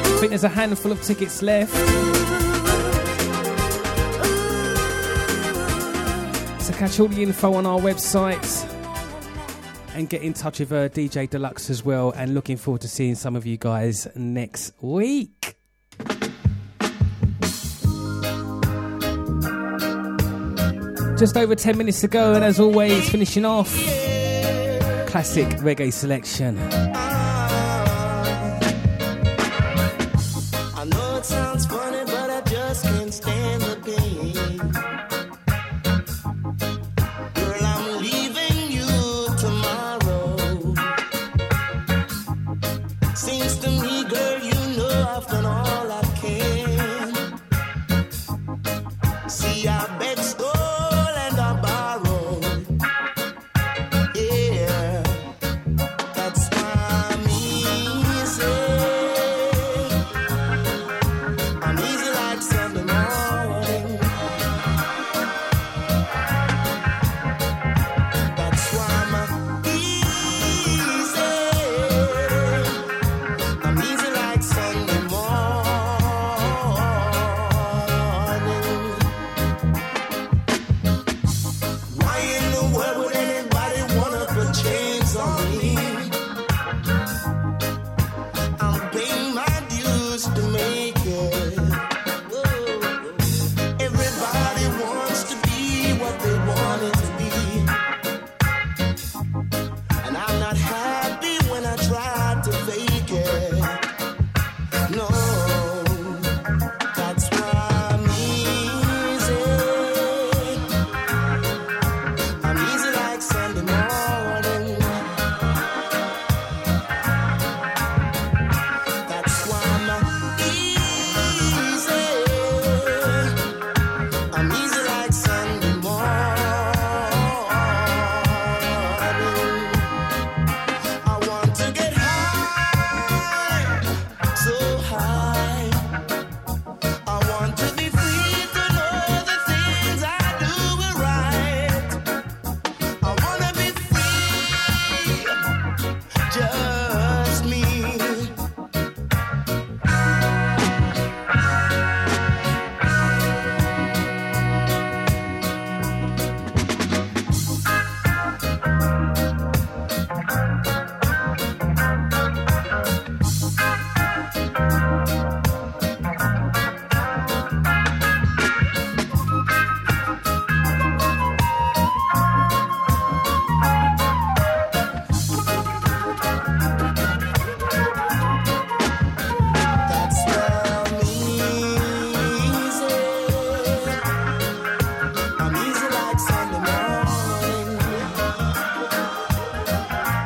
I think there's a handful of tickets left. So catch all the info on our website and get in touch with uh, D J Deluxe as well. And looking forward to seeing some of you guys next week. Just over ten minutes to go, and as always, finishing off classic reggae selection. That's fine.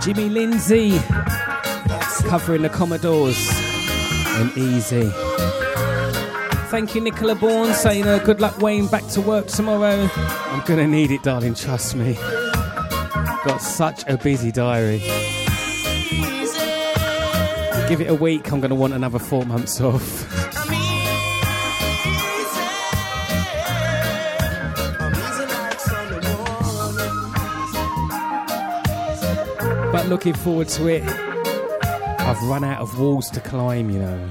Jimmy Lindsay covering the Commodores and Easy. Thank you, Nicola Bourne, saying uh, good luck Wayne, back to work tomorrow. I'm gonna need it, darling, trust me. Got such a busy diary. Give it a week, I'm gonna want another four months off. But looking forward to it. I've run out of walls to climb, you know.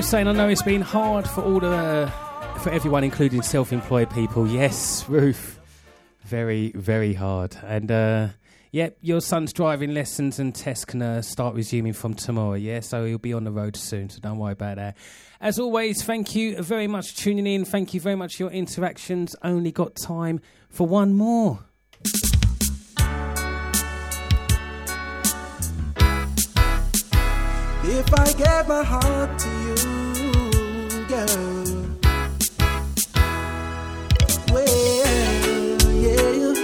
Saying, I know it's been hard for all the uh, for everyone, including self-employed people. Yes, Ruth, very, very hard. And uh, yep, your son's driving lessons and tests can uh, start resuming from tomorrow. Yeah, so he'll be on the road soon. So don't worry about that. As always, thank you very much for tuning in. Thank you very much for your interactions. Only got time for one more. If I gave my heart to you, girl, well, yeah.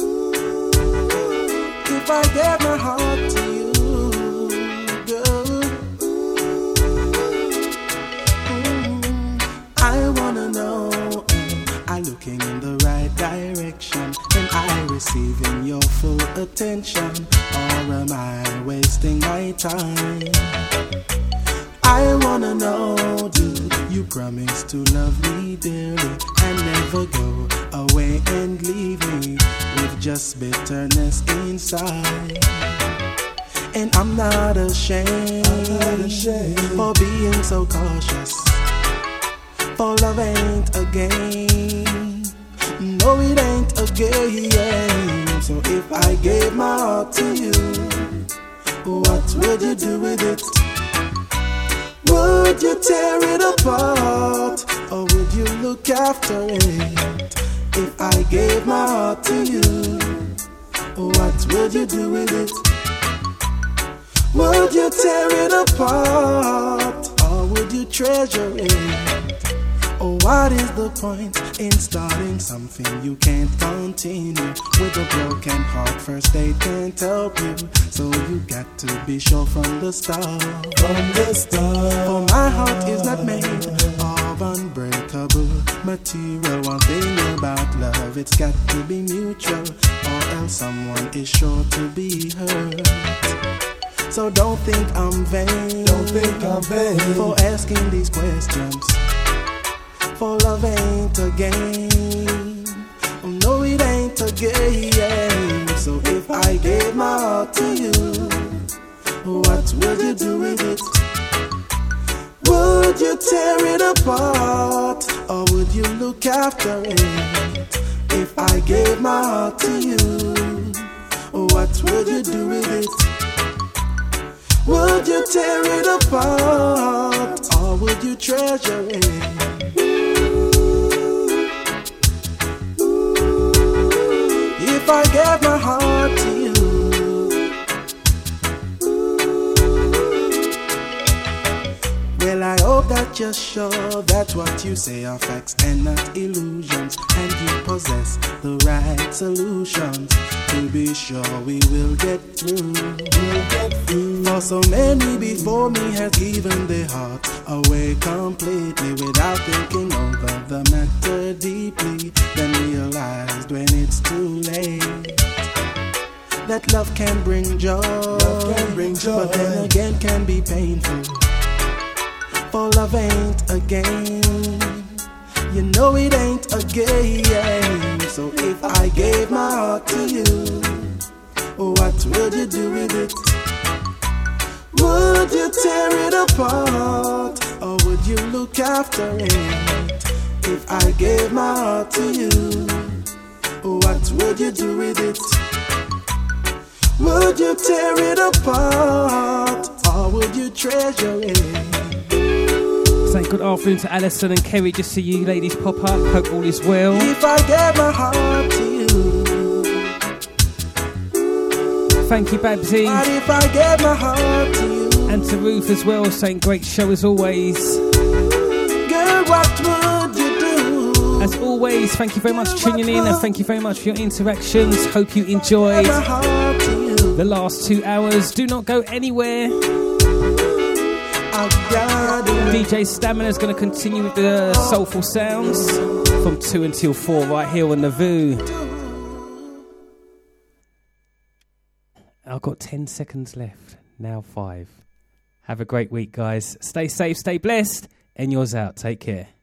Ooh, if I gave my heart to you, girl, ooh, I wanna know, am I looking in the right direction? Am I receiving getting your full attention, or am I wasting my time? I wanna know, do you promise to love me dearly and never go away and leave me with just bitterness inside? And I'm not ashamed, I'm not ashamed for being so cautious, for love ain't a game. No, it ain't a game. So if I gave my heart to you, what would you do with it? Would you tear it apart, or would you look after it? If I gave my heart to you, what would you do with it? Would you tear it apart, or would you treasure it? Oh, what is the point in starting something you can't continue? With a broken heart, first they can't help you, so you got to be sure from the start. From the start. For my heart is not made of unbreakable material. One thing about love, it's got to be mutual, or else someone is sure to be hurt. So don't think I'm vain. Don't think I'm vain for asking these questions. For love ain't a game. Oh, no, it ain't a game. So if I gave my heart to you, what would you do with it? Would you tear it apart, or would you look after it? If I gave my heart to you, what would you do with it? Would you tear it apart, or would you treasure it? If I gave my heart to you, well, I hope that you're sure that what you say are facts and not illusions, and you possess the right solutions. To be sure we will get through. We'll get through. For so many before me has given their heart away completely without thinking over the matter deeply, then realized when it's too late that love can bring joy, love can bring joy. But then again can be painful, for love ain't a game. You know it ain't a game. So if I gave my heart to you, what would you do with it? Would you tear it apart, or would you look after it? If I gave my heart to you, what would you do with it? Would you tear it apart, or would you treasure it? Say good afternoon to Alison and Kerry. Just see you ladies pop up. Hope all is well. If I gave my heart to you. Thank you, Babsy. But if I gave my heart to you. And to Ruth as well, saying great show as always. Girl, what would you do? As always, thank you very much for tuning in, and thank you very much for your interactions. Hope you enjoyed the last two hours. Do not go anywhere. D J Stamina's going to continue with the soulful sounds from two until four right here on the Vu. I've got ten seconds left, now five. Have a great week, guys. Stay safe, stay blessed, and yours out. Take care.